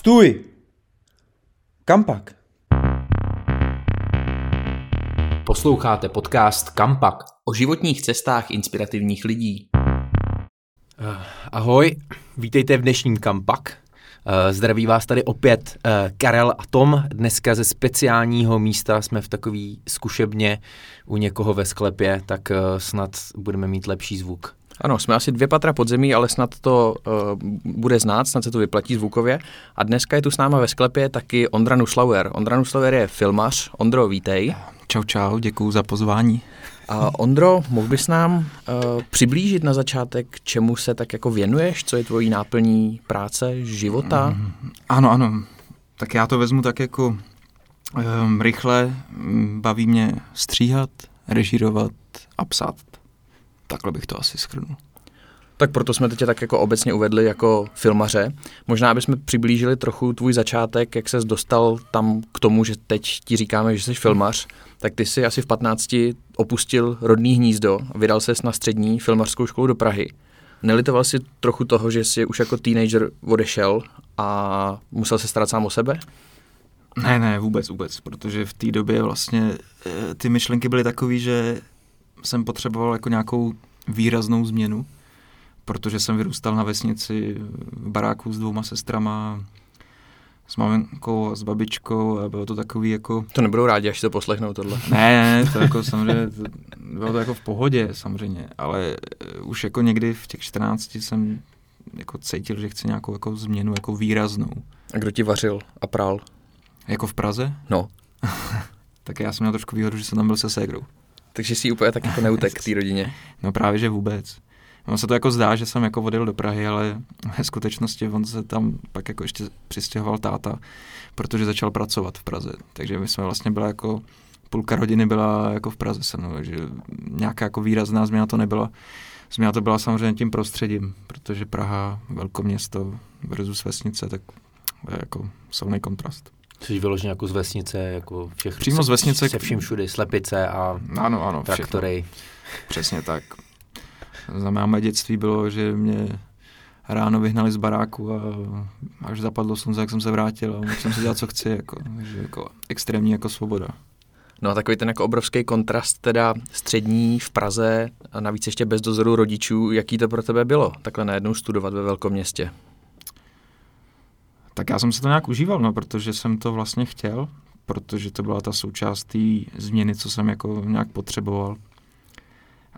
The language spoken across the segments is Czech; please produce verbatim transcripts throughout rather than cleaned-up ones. Stůj! Kampak. Posloucháte podcast Kampak o životních cestách inspirativních lidí. Ahoj, vítejte v dnešním Kampak. Zdraví vás tady opět Karel a Tom. Dneska ze speciálního místa jsme v takový zkušebně u někoho ve sklepě, tak snad budeme mít lepší zvuk. Ano, jsme asi dvě patra pod zemí, ale snad to uh, bude znát, snad se to vyplatí zvukově. A dneska je tu s náma ve sklepě taky Ondra Nuslauer. Ondra Nuslauer je filmař. Ondro, vítej. Čau, čau, děkuju za pozvání. A Ondro, mohl bys nám uh, přiblížit na začátek, čemu se tak jako věnuješ, co je tvojí náplní práce, života? Mm, ano, ano, tak já to vezmu tak jako um, rychle, baví mě stříhat, režírovat a psát. Takhle bych to asi shrnul. Tak proto jsme teď tak jako obecně uvedli jako filmaře. Možná bychom přiblížili trochu tvůj začátek, jak ses dostal tam k tomu, že teď ti říkáme, že jsi filmař. Tak ty jsi asi v patnácti opustil rodný hnízdo, vydal ses na střední filmařskou školu do Prahy. Nelitoval jsi trochu toho, že jsi už jako teenager odešel a musel se starat sám o sebe? Ne, ne, vůbec, vůbec, protože v té době vlastně ty myšlenky byly takový, že jsem potřeboval jako nějakou výraznou změnu, protože jsem vyrůstal na vesnici v baráku s dvouma sestrama, s maminkou a s babičkou a bylo to takový jako... To nebudou rádi, až to poslechnou tohle. Ne, ne, to jako samozřejmě, to, bylo to jako v pohodě samozřejmě, ale už jako někdy v těch čtrnácti jsem jako cítil, že chci nějakou jako změnu, jako výraznou. A kdo ti vařil a prál? Jako v Praze? No. Tak já jsem měl trošku výhodu, že jsem tam byl se ségrou. Takže si úplně tak jako neutek k té rodině. No právě, že vůbec. On se to jako zdá, že jsem jako odjel do Prahy, ale ve skutečnosti on se tam pak jako ještě přistěhoval táta, protože začal pracovat v Praze. Takže my jsme vlastně byla jako, půlka rodiny byla jako v Praze se mnou, takže nějaká jako výrazná změna to nebyla. Změna to byla samozřejmě tím prostředím, protože Praha, velkoměsto versus vesnice, tak jako silný kontrast. Což vyloženě jako z vesnice, jako všech, přímo z vesnice, se vším všudy, slepice a ano, ano, traktory. Všechno. Přesně tak. Znamená, mé dětství bylo, že mě ráno vyhnali z baráku a až zapadlo slunce, jak jsem se vrátil a mohl jsem si dělat, co chci, jako, jako extrémní jako svoboda. No a takový ten jako obrovský kontrast, teda střední v Praze a navíc ještě bez dozoru rodičů, jaký to pro tebe bylo, takhle najednou studovat ve velkoměstě? Tak já jsem se to nějak užíval, no, protože jsem to vlastně chtěl, protože to byla ta součást té změny, co jsem jako nějak potřeboval.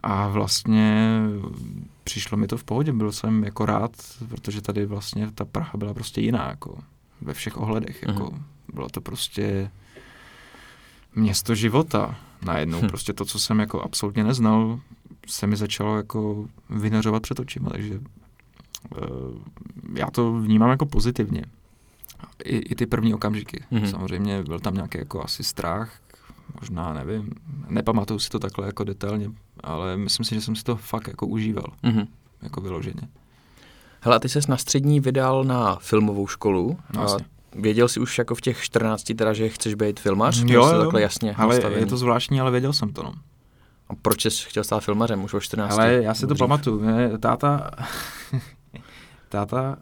A vlastně přišlo mi to v pohodě, byl jsem jako rád, protože tady vlastně ta Praha byla prostě jiná, jako ve všech ohledech, jako mm. bylo to prostě město života. Najednou hm. prostě to, co jsem jako absolutně neznal, se mi začalo jako vynořovat před očima, takže já to vnímám jako pozitivně. I, i ty první okamžiky. Mm-hmm. Samozřejmě byl tam nějaký jako asi strach, možná nevím, nepamatuju si to takhle jako detailně, ale myslím si, že jsem si to fakt jako užíval. Mm-hmm. Jako vyloženě. Hele, ty ses na střední vydal na filmovou školu. No, a věděl jsi už jako v těch čtrnácti teda, že chceš být filmař? Jo, jo, takhle jasně ale nastavený. Je to zvláštní, ale věděl jsem to, no. A proč jsi chtěl stát filmařem už o čtrnácti? Ale já si to pamatuju. Táta... Táta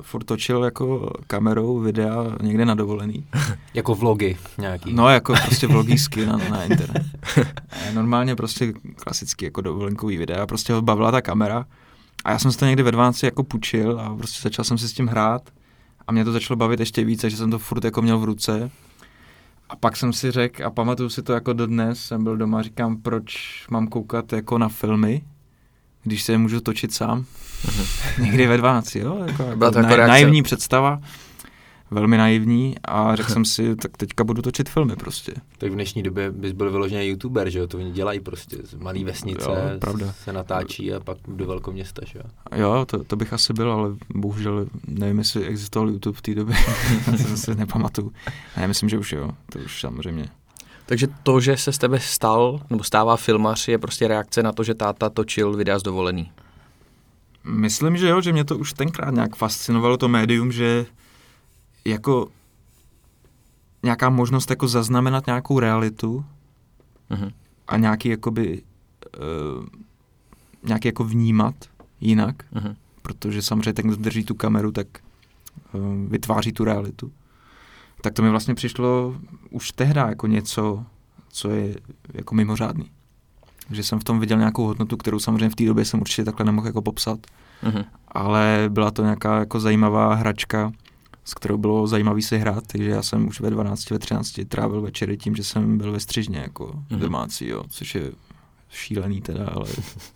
furt točil jako kamerou videa někde na dovolený. Jako vlogy nějaký. No, jako prostě vlogy z kina na internet. Normálně prostě klasicky jako dovolenkový videa, prostě ho bavila ta kamera a já jsem si to někdy ve dvanácti jako půjčil a prostě začal jsem si s tím hrát a mě to začalo bavit ještě více, že jsem to furt jako měl v ruce. A pak jsem si řekl a pamatuju si to jako dodnes, jsem byl doma, říkám, proč mám koukat jako na filmy, když se je můžu točit sám. Někdy ve dvanácti, jo? Jako, byla to jako na, naivní představa, velmi naivní a řekl jsem si, tak teďka budu točit filmy prostě. Tak v dnešní době bys byl vyložený youtuber, že jo? To oni dělají prostě z malý vesnice, jo, pravda. Se natáčí a pak do velkoměsta, že jo? Jo, to, to bych asi byl, ale bohužel nevím, jestli existoval YouTube v té době, já jsem si nepamatuju. Já myslím, že už jo, to už samozřejmě. Takže to, že se z tebe stal, nebo stává filmař, je prostě reakce na to, že táta točil videa z dovolený. Myslím, že jo, že mě to už tenkrát nějak fascinovalo to médium, že jako nějaká možnost jako zaznamenat nějakou realitu uh-huh. a nějaký jakoby uh, nějaký jako vnímat jinak, uh-huh. protože samozřejmě ten, kdo drží tu kameru, tak vytváří tu realitu. Tak to mi vlastně přišlo už tehdy jako něco, co je jako mimořádný. Že jsem v tom viděl nějakou hodnotu, kterou samozřejmě v té době jsem určitě takhle nemohl jako popsat. Mm-hmm. Ale byla to nějaká jako zajímavá hračka, s kterou bylo zajímavý si hrát, takže já jsem už ve dvanácti, ve třinácti trávil večery tím, že jsem byl ve střižně jako mm-hmm. domácí, jo, což je šílený teda, ale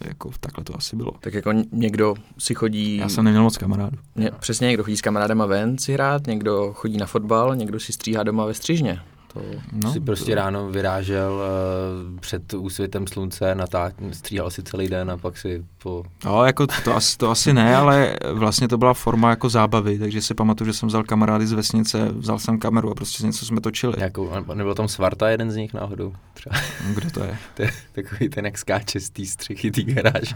jako takhle to asi bylo. Tak jako někdo si chodí... Já jsem neměl moc kamarádů. Ně, přesně, někdo chodí s kamarádama ven si hrát, někdo chodí na fotbal, někdo si stříhá doma ve střižně. To no, si prostě to... ráno vyrážel uh, před úsvitem slunce, natá... stříhal si celý den a pak si po... No, jako to, as, to asi ne, ale vlastně to byla forma jako zábavy, takže si pamatuju, že jsem vzal kamarády z vesnice, vzal jsem kameru a prostě něco jsme točili. Jako, nebyl tam Svarta jeden z nich náhodou? Třeba. Kdo to je? To je takový ten, jak skáče z té střechy té garáže.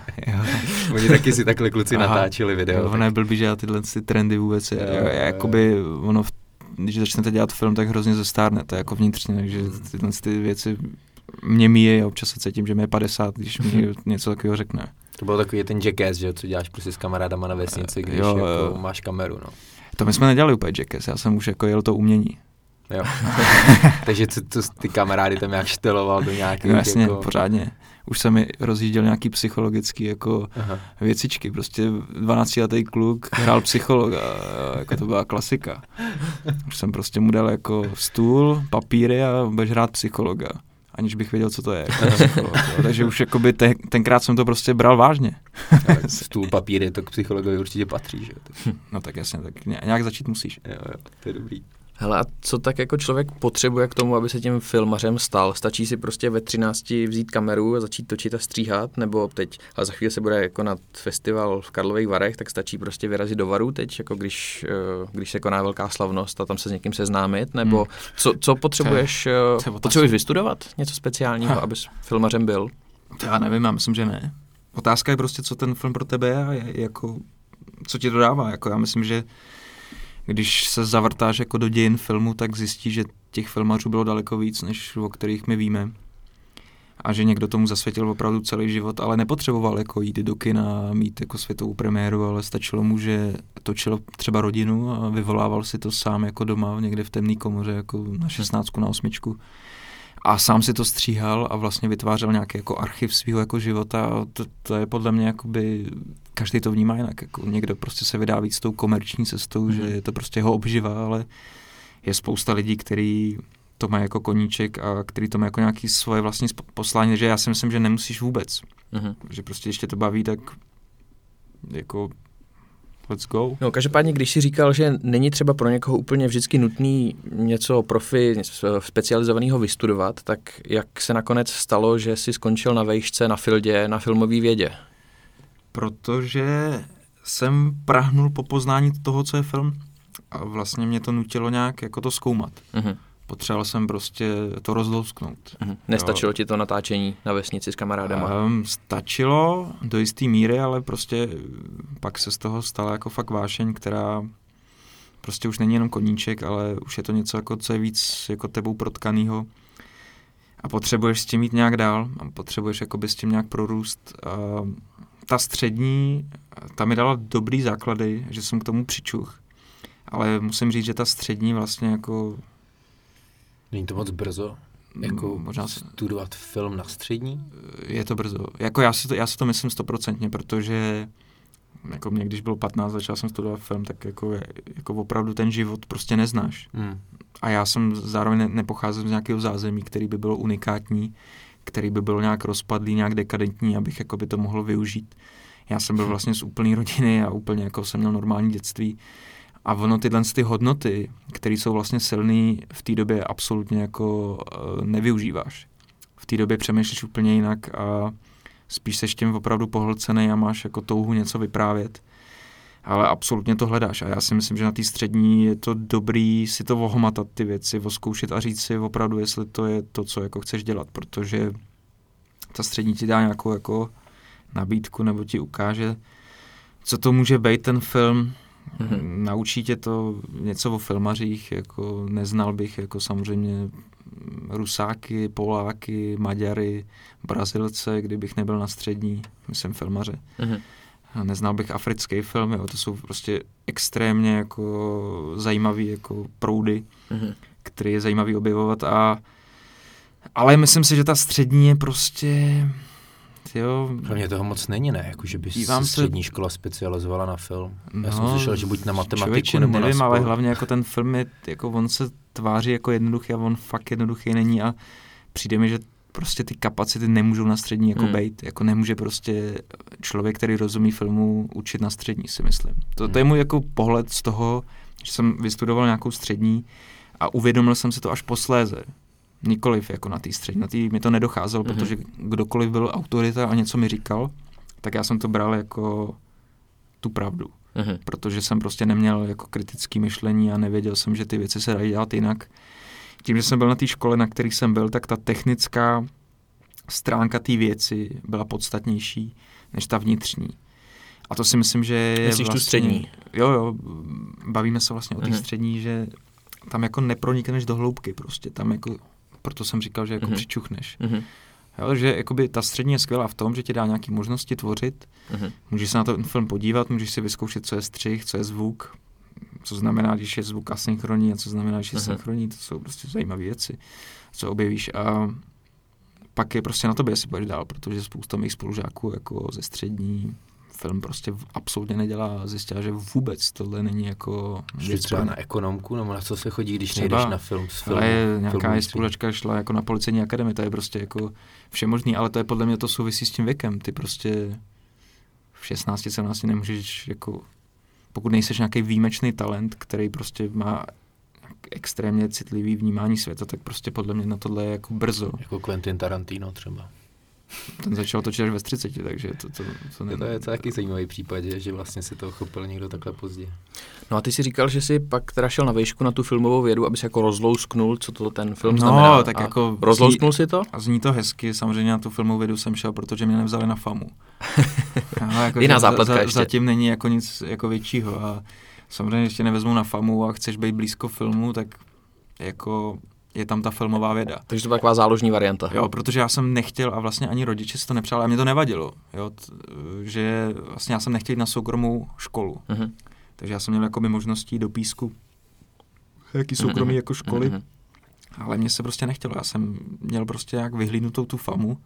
Oni taky si takhle kluci Aha, natáčili video. Ono je blbý, že já tyhle ty trendy vůbec, jo, jo, jakoby ono v když začnete dělat film, tak hrozně zestárnete, jako vnitřně, takže tyhle ty věci mě míjí a občas se cítím, že mě je padesát, když mi něco takového řekne. To bylo takový ten jackass, že, co děláš prostě s kamarádama na vesnici, když jo, jo. Jako máš kameru, no. To my jsme nedělali úplně jackass, já jsem už jako jel to umění. Jo, takže to, to, ty kamarády tam jak šteloval do nějakých... No jasně, jako... pořádně. Už jsem mi rozjížděl nějaký psychologický jako Aha. věcičky. Prostě dvanáctiletý kluk hrál psychologa, jako to byla klasika. Už jsem prostě mu dal jako stůl, papíry a budeš hrát psychologa. Aniž bych věděl, co to je. Jako takže už jakoby ten, tenkrát jsem to prostě bral vážně. Stůl, papíry, to k psychologovi určitě patří, že? No tak jasně, tak nějak začít musíš. Jo, jo, to je dobrý. Hele, a co tak jako člověk potřebuje k tomu, aby se tím filmařem stal? Stačí si prostě ve třinácti vzít kameru a začít točit a stříhat? Nebo teď, ale za chvíli se bude jako na festival v Karlových Varech, tak stačí prostě vyrazit do Varu teď, jako když, když se koná velká slavnost a tam se s někým seznámit? Nebo co, co potřebuješ, to je, to potřebuješ vystudovat? Něco speciálního, ha. abys filmařem byl? To já nevím, já myslím, že ne. Otázka je prostě, co ten film pro tebe je a je, jako, co ti dodává. Jako, já myslím, že když se zavrtáš jako do dějin filmu, tak zjistíš, že těch filmařů bylo daleko víc, než o kterých my víme. A že někdo tomu zasvětil opravdu celý život, ale nepotřeboval jako jít do kina, mít jako světovou premiéru, ale stačilo mu, že točil třeba rodinu a vyvolával si to sám jako doma, někde v temné komoře, jako na šestnáctku, na osmičku. A sám si to stříhal a vlastně vytvářel nějaký jako archiv svého jako života. To, to je podle mě jakoby, každý to vnímá jinak. Jako někdo prostě se vydá víc tou komerční cestou, mm-hmm. že je to prostě jeho obživa, ale je spousta lidí, kteří to mají jako koníček a kteří to mají jako nějaké svoje vlastní poslání. Takže já si myslím, že nemusíš vůbec. Mm-hmm. Že prostě ještě to baví, tak jako... Let's go. No, každopádně, když si říkal, že není třeba pro někoho úplně vždycky nutný něco profi, něco specializovaného vystudovat, tak jak se nakonec stalo, že jsi skončil na vejšce, na fildě, na filmové vědě? Protože jsem prahnul po poznání toho, co je film a vlastně mě to nutilo nějak jako to zkoumat. Uh-huh. Potřeboval jsem prostě to rozlousknout. Uh-huh. Nestačilo jo. ti to natáčení na vesnici s kamarádama? Um, stačilo do jistý míry, ale prostě pak se z toho stala jako fakt vášeň, která prostě už není jenom koníček, ale už je to něco, jako, co je víc jako tebou protkanýho. A potřebuješ s tím jít nějak dál. A potřebuješ jakoby s tím nějak prorůst. A ta střední, ta mi dala dobrý základy, že jsem k tomu přičuch. Ale musím říct, že ta střední vlastně jako... Není to moc brzo? Jako možná studovat film na střední? Je to brzo. Jako já si to, já si to myslím stoprocentně, protože jako mě, když bylo patnáct, začal jsem studovat film, tak jako, jako opravdu ten život prostě neznáš. Hmm. A já jsem zároveň ne, nepocházím z nějakého zázemí, který by bylo unikátní, který by byl nějak rozpadlý, nějak dekadentní, abych jako by to mohl využít. Já jsem byl vlastně z úplné rodiny a úplně jako jsem měl normální dětství. A ono tyhle ty hodnoty, které jsou vlastně silné, v té době absolutně jako nevyužíváš. V té době přemýšlíš úplně jinak a spíš seš tím opravdu pohlcený a máš jako touhu něco vyprávět. Ale absolutně to hledáš. A já si myslím, že na té střední je to dobrý si to ohmatat ty věci, oskoušet a říct si opravdu, jestli to je to, co jako chceš dělat. Protože ta střední ti dá nějakou jako nabídku nebo ti ukáže, co to může být ten film. Mm-hmm. Naučí tě to něco o filmařích, jako neznal bych jako samozřejmě Rusáky, Poláky, Maďary, Brazilce, kdybych nebyl na střední, myslím filmaře. Mm-hmm. neznal bych africký film, jo, to jsou prostě extrémně jako zajímavý jako proudy, mm-hmm. který je zajímavý objevovat a ale myslím si, že ta střední je prostě jo. Pro mě toho moc není, ne? Jako, že by se střední škola specializovala na film. No, já jsem slyšel, že buď na matematiku člověče, nebo nevím, na sport. Ale hlavně jako ten film je, jako on se tváří jako jednoduchý a on fakt jednoduchý není a přijde mi, že prostě ty kapacity nemůžou na střední jako hmm. bejt. Jako nemůže prostě člověk, který rozumí filmu, učit na střední, si myslím. To, to je můj jako pohled z toho, že jsem vystudoval nějakou střední a uvědomil jsem si to až posléze. Nikoliv jako na té střední. Na té mi to nedocházelo, mm-hmm. protože kdokoliv byl autorita a něco mi říkal, tak já jsem to bral jako tu pravdu. Mm-hmm. Protože jsem prostě neměl jako kritické myšlení a nevěděl jsem, že ty věci se dají dělat jinak. Tím, že jsem byl na té škole, na který jsem byl, tak ta technická stránka té věci byla podstatnější než ta vnitřní. A to si myslím, že je Myslíš vlastně... tu střední? Jo, jo. Bavíme se vlastně mm-hmm. o té střední, že tam jako nepronikneš do hloubky prostě. Tam jako... Proto jsem říkal, že jako mm-hmm. přičuchneš. Mm-hmm. Jo, že jakoby ta střední je skvělá v tom, že ti dá nějaké možnosti tvořit. Mm-hmm. Můžeš se na ten film podívat, můžeš si vyzkoušet, co je střih, co je zvuk, co znamená, když je zvuk asynchronní a co znamená, když je mm-hmm. synchronní. To jsou prostě zajímavé věci, co objevíš. A pak je prostě na tobě, jestli půjdeš dál, protože spousta mých spolužáků jako ze střední film prostě absolutně nedělá a zjistila, že vůbec tohle není jako... Šli třeba na ekonomku, nebo na co se chodí, když třeba, nejdeš na film s filmem? Ale nějaká spolužačka šla jako na policejní akademii, to je prostě jako všemožný, ale to je podle mě to souvisí s tím věkem. Ty prostě v šestnácti, sedmnácti nemůžeš jako... Pokud nejseš nějaký výjimečný talent, který prostě má extrémně citlivý vnímání světa, tak prostě podle mě na tohle je jako brzo. Jako Quentin Tarantino třeba. Ten začal točit až ve třiceti, takže to, to, to není... To je taky zajímavý případ, že vlastně si to chopil někdo takhle pozdě. No a ty si říkal, že si pak teda šel na výšku na tu filmovou vědu, aby si jako rozlousknul, co to ten film znamená. No, tak a jako... Rozlousknul zní, si to? A zní to hezky, samozřejmě na tu filmovou vědu jsem šel, protože mě nevzali na FAMU. Jako jiná zápletka za, ještě. Zatím není jako nic jako většího a samozřejmě ještě nevezmu na FAMU a chceš být blízko filmu, tak jako... je tam ta filmová věda. Takže to byla taková záložní varianta. Jo, protože já jsem nechtěl a vlastně ani rodiče si to nepřáli a mě to nevadilo, jo, t- že vlastně já jsem nechtěl jít na soukromou školu. Uh-huh. Takže já jsem měl jakoby možností do písku jaký soukromí uh-huh. jako školy, uh-huh. ale mě se prostě nechtělo. Já jsem měl prostě jak vyhlídnutou tu FAMU.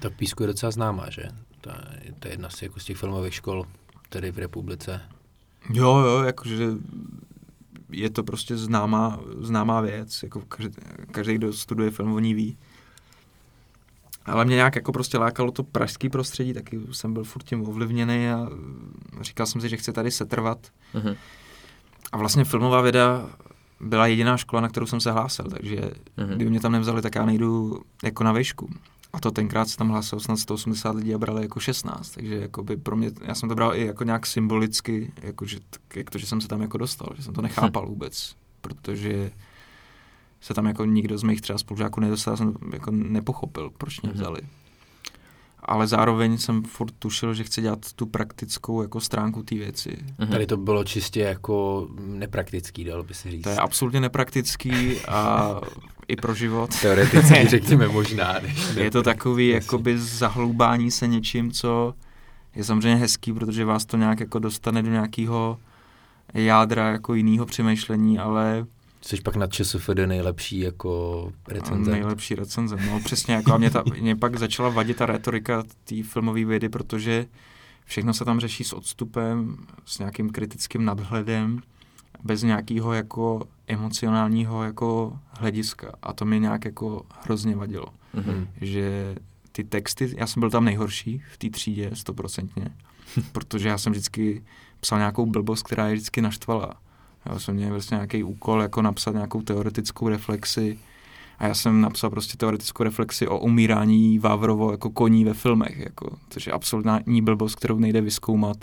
Ta písku je docela známá, že? Ta, to je jedna z, jako z těch filmových škol tady v republice. Jo, jo, jakože... je to prostě známá, známá věc, jako každý, každý, kdo studuje film, o ní ví. Ale mě nějak jako prostě lákalo to pražský prostředí, taky jsem byl furt tím ovlivněný a říkal jsem si, že chci tady setrvat. Uh-huh. A vlastně filmová věda byla jediná škola, na kterou jsem se hlásil, takže uh-huh. kdyby mě tam nevzali, tak já nejdu jako na výšku. A to tenkrát se tam hlásilo snad sto osmdesát lidí a brali jako šestnáct, takže jakoby pro mě, já jsem to bral i jako nějak symbolicky, jakože, jak to, že jsem se tam jako dostal, že jsem to nechápal vůbec, protože se tam jako nikdo z mých třeba spolužáků nedostal, jsem jako nepochopil, proč mě vzali. Ale zároveň jsem furt tušil, že chci dělat tu praktickou jako stránku té věci. Tady to bylo čistě jako nepraktický, dalo by se říct. To je absolutně nepraktický a i pro život. Teoreticky řekněme možná. Je to takový jakoby zahloubání se něčím, co je samozřejmě hezký, protože vás to nějak jako dostane do nějakého jádra jako jiného přemýšlení, ale... Což pak na ČSFD nejlepší jako recenzent. Nejlepší recenzent, no přesně. Jako a mě, ta, mě pak začala vadit ta retorika té filmové vědy, protože všechno se tam řeší s odstupem, s nějakým kritickým nadhledem, bez nějakého jako emocionálního jako hlediska. A to mě nějak jako hrozně vadilo. Mm-hmm. Že ty texty, já jsem byl tam nejhorší v té třídě, stoprocentně, protože já jsem vždycky psal nějakou blbost, která je vždycky naštvala. Já jsem měl vlastně nějaký úkol, jako napsat nějakou teoretickou reflexi a já jsem napsal prostě teoretickou reflexi o umírání Vávrovo jako koní ve filmech, jako, což je absolutní blbost, kterou nejde vyzkoumat.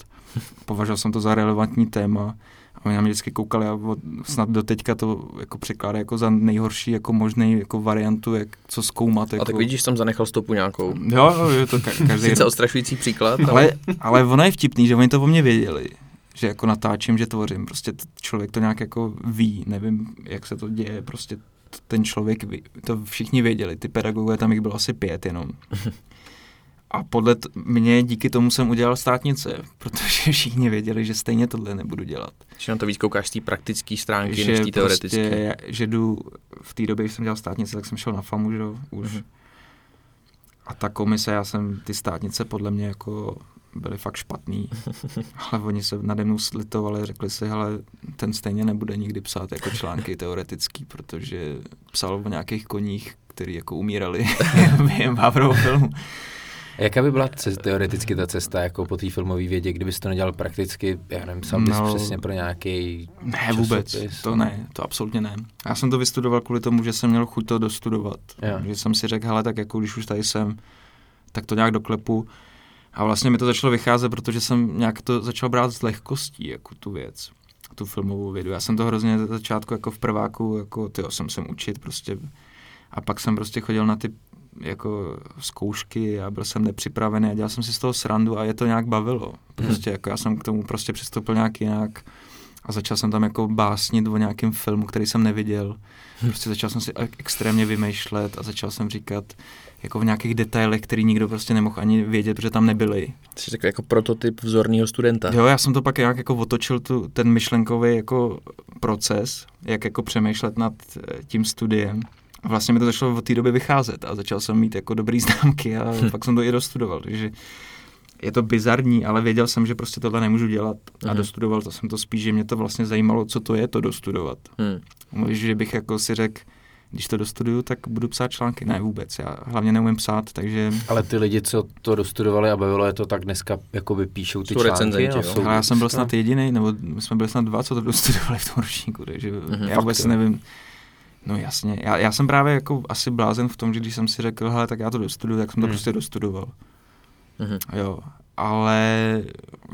Považoval jsem to za relevantní téma a oni na mě vždycky koukali a snad doteďka to jako překládá jako za nejhorší jako možný jako variantu, jak co zkoumat. Jako. A tak vidíš, jsem zanechal stopu nějakou. Jo, jo, je to ka- každý. Sice ostrašující příklad. Ale, ale ono je vtipný, že oni to o mě věděli. Že jako natáčím, že tvořím. Prostě t- člověk to nějak jako ví, nevím, jak se to děje, prostě t- ten člověk ví. To všichni věděli, ty pedagogové, tam jich bylo asi pět jenom. A podle t- mě díky tomu jsem udělal státnice, protože všichni věděli, že stejně tohle nebudu dělat. Že na to víc koukáš z té praktické stránky, že než té teoretické. Prostě, že jdu, v té době, když jsem dělal státnice, tak jsem šel na FAMU, že už. Mm-hmm. A ta komise, já jsem, ty státnice podle mě jako byly fakt špatný, ale oni se nade mnou slitovali, řekli si, hele, ten stejně nebude nikdy psát jako články teoretický, protože psal o nějakých koních, který jako umírali během Vávrovou filmu. Jaká by byla cest, teoreticky ta cesta jako po té filmové vědě, kdybys to nedělal prakticky, já nevím, sám bys no, přesně pro nějaký ne, časopis? Vůbec, to ne, to absolutně ne. Já jsem to vystudoval kvůli tomu, že jsem měl chuť to dostudovat. Jo. Že jsem si řekl, hele, tak jako když už tady jsem, tak to nějak doklepu. A vlastně mi to začalo vycházet, protože jsem nějak to začal brát s lehkostí, jako tu věc, tu filmovou vědu. Já jsem to hrozně na začátku jako v prváku, jako tyjo, jsem sem učit prostě. A pak jsem prostě chodil na ty jako zkoušky a byl jsem nepřipravený a dělal jsem si z toho srandu a je to nějak bavilo. Prostě hmm. jako já jsem k tomu prostě přistoupil nějak jinak a začal jsem tam jako básnit o nějakém filmu, který jsem neviděl. Prostě začal jsem si extrémně vymýšlet a začal jsem říkat jako v nějakých detailech, který nikdo prostě nemohl ani vědět, protože tam nebyli. Jsi takový jako prototyp vzorného studenta. Jo, já jsem to pak nějak jako otočil tu, ten myšlenkový jako proces, jak jako přemýšlet nad tím studiem. A vlastně mi to začalo od té doby vycházet a začal jsem mít jako dobrý známky a hm. pak jsem to i dostudoval, takže je to bizarní, ale věděl jsem, že prostě tohle nemůžu dělat a hm. dostudoval to jsem to spíš, že mě to vlastně zajímalo, co to je to dostudovat. Hm. Můžu, že bych jako si řekl, když to dostuduju, tak budu psát články. Ne vůbec, já hlavně neumím psát, takže... Ale ty lidi, co to dostudovali a bavilo je to, tak dneska jakoby píšou ty jsou články. Jsou... Ale já jsem byl snad jedinej, nebo my jsme byli snad dva, co to dostudovali v tom ročníku, takže hm, já vůbec to. nevím... No jasně, já, já jsem právě jako asi blázen v tom, že když jsem si řekl, hele, tak já to dostuduju, tak jsem to hmm. prostě dostudoval. Hmm. Jo, ale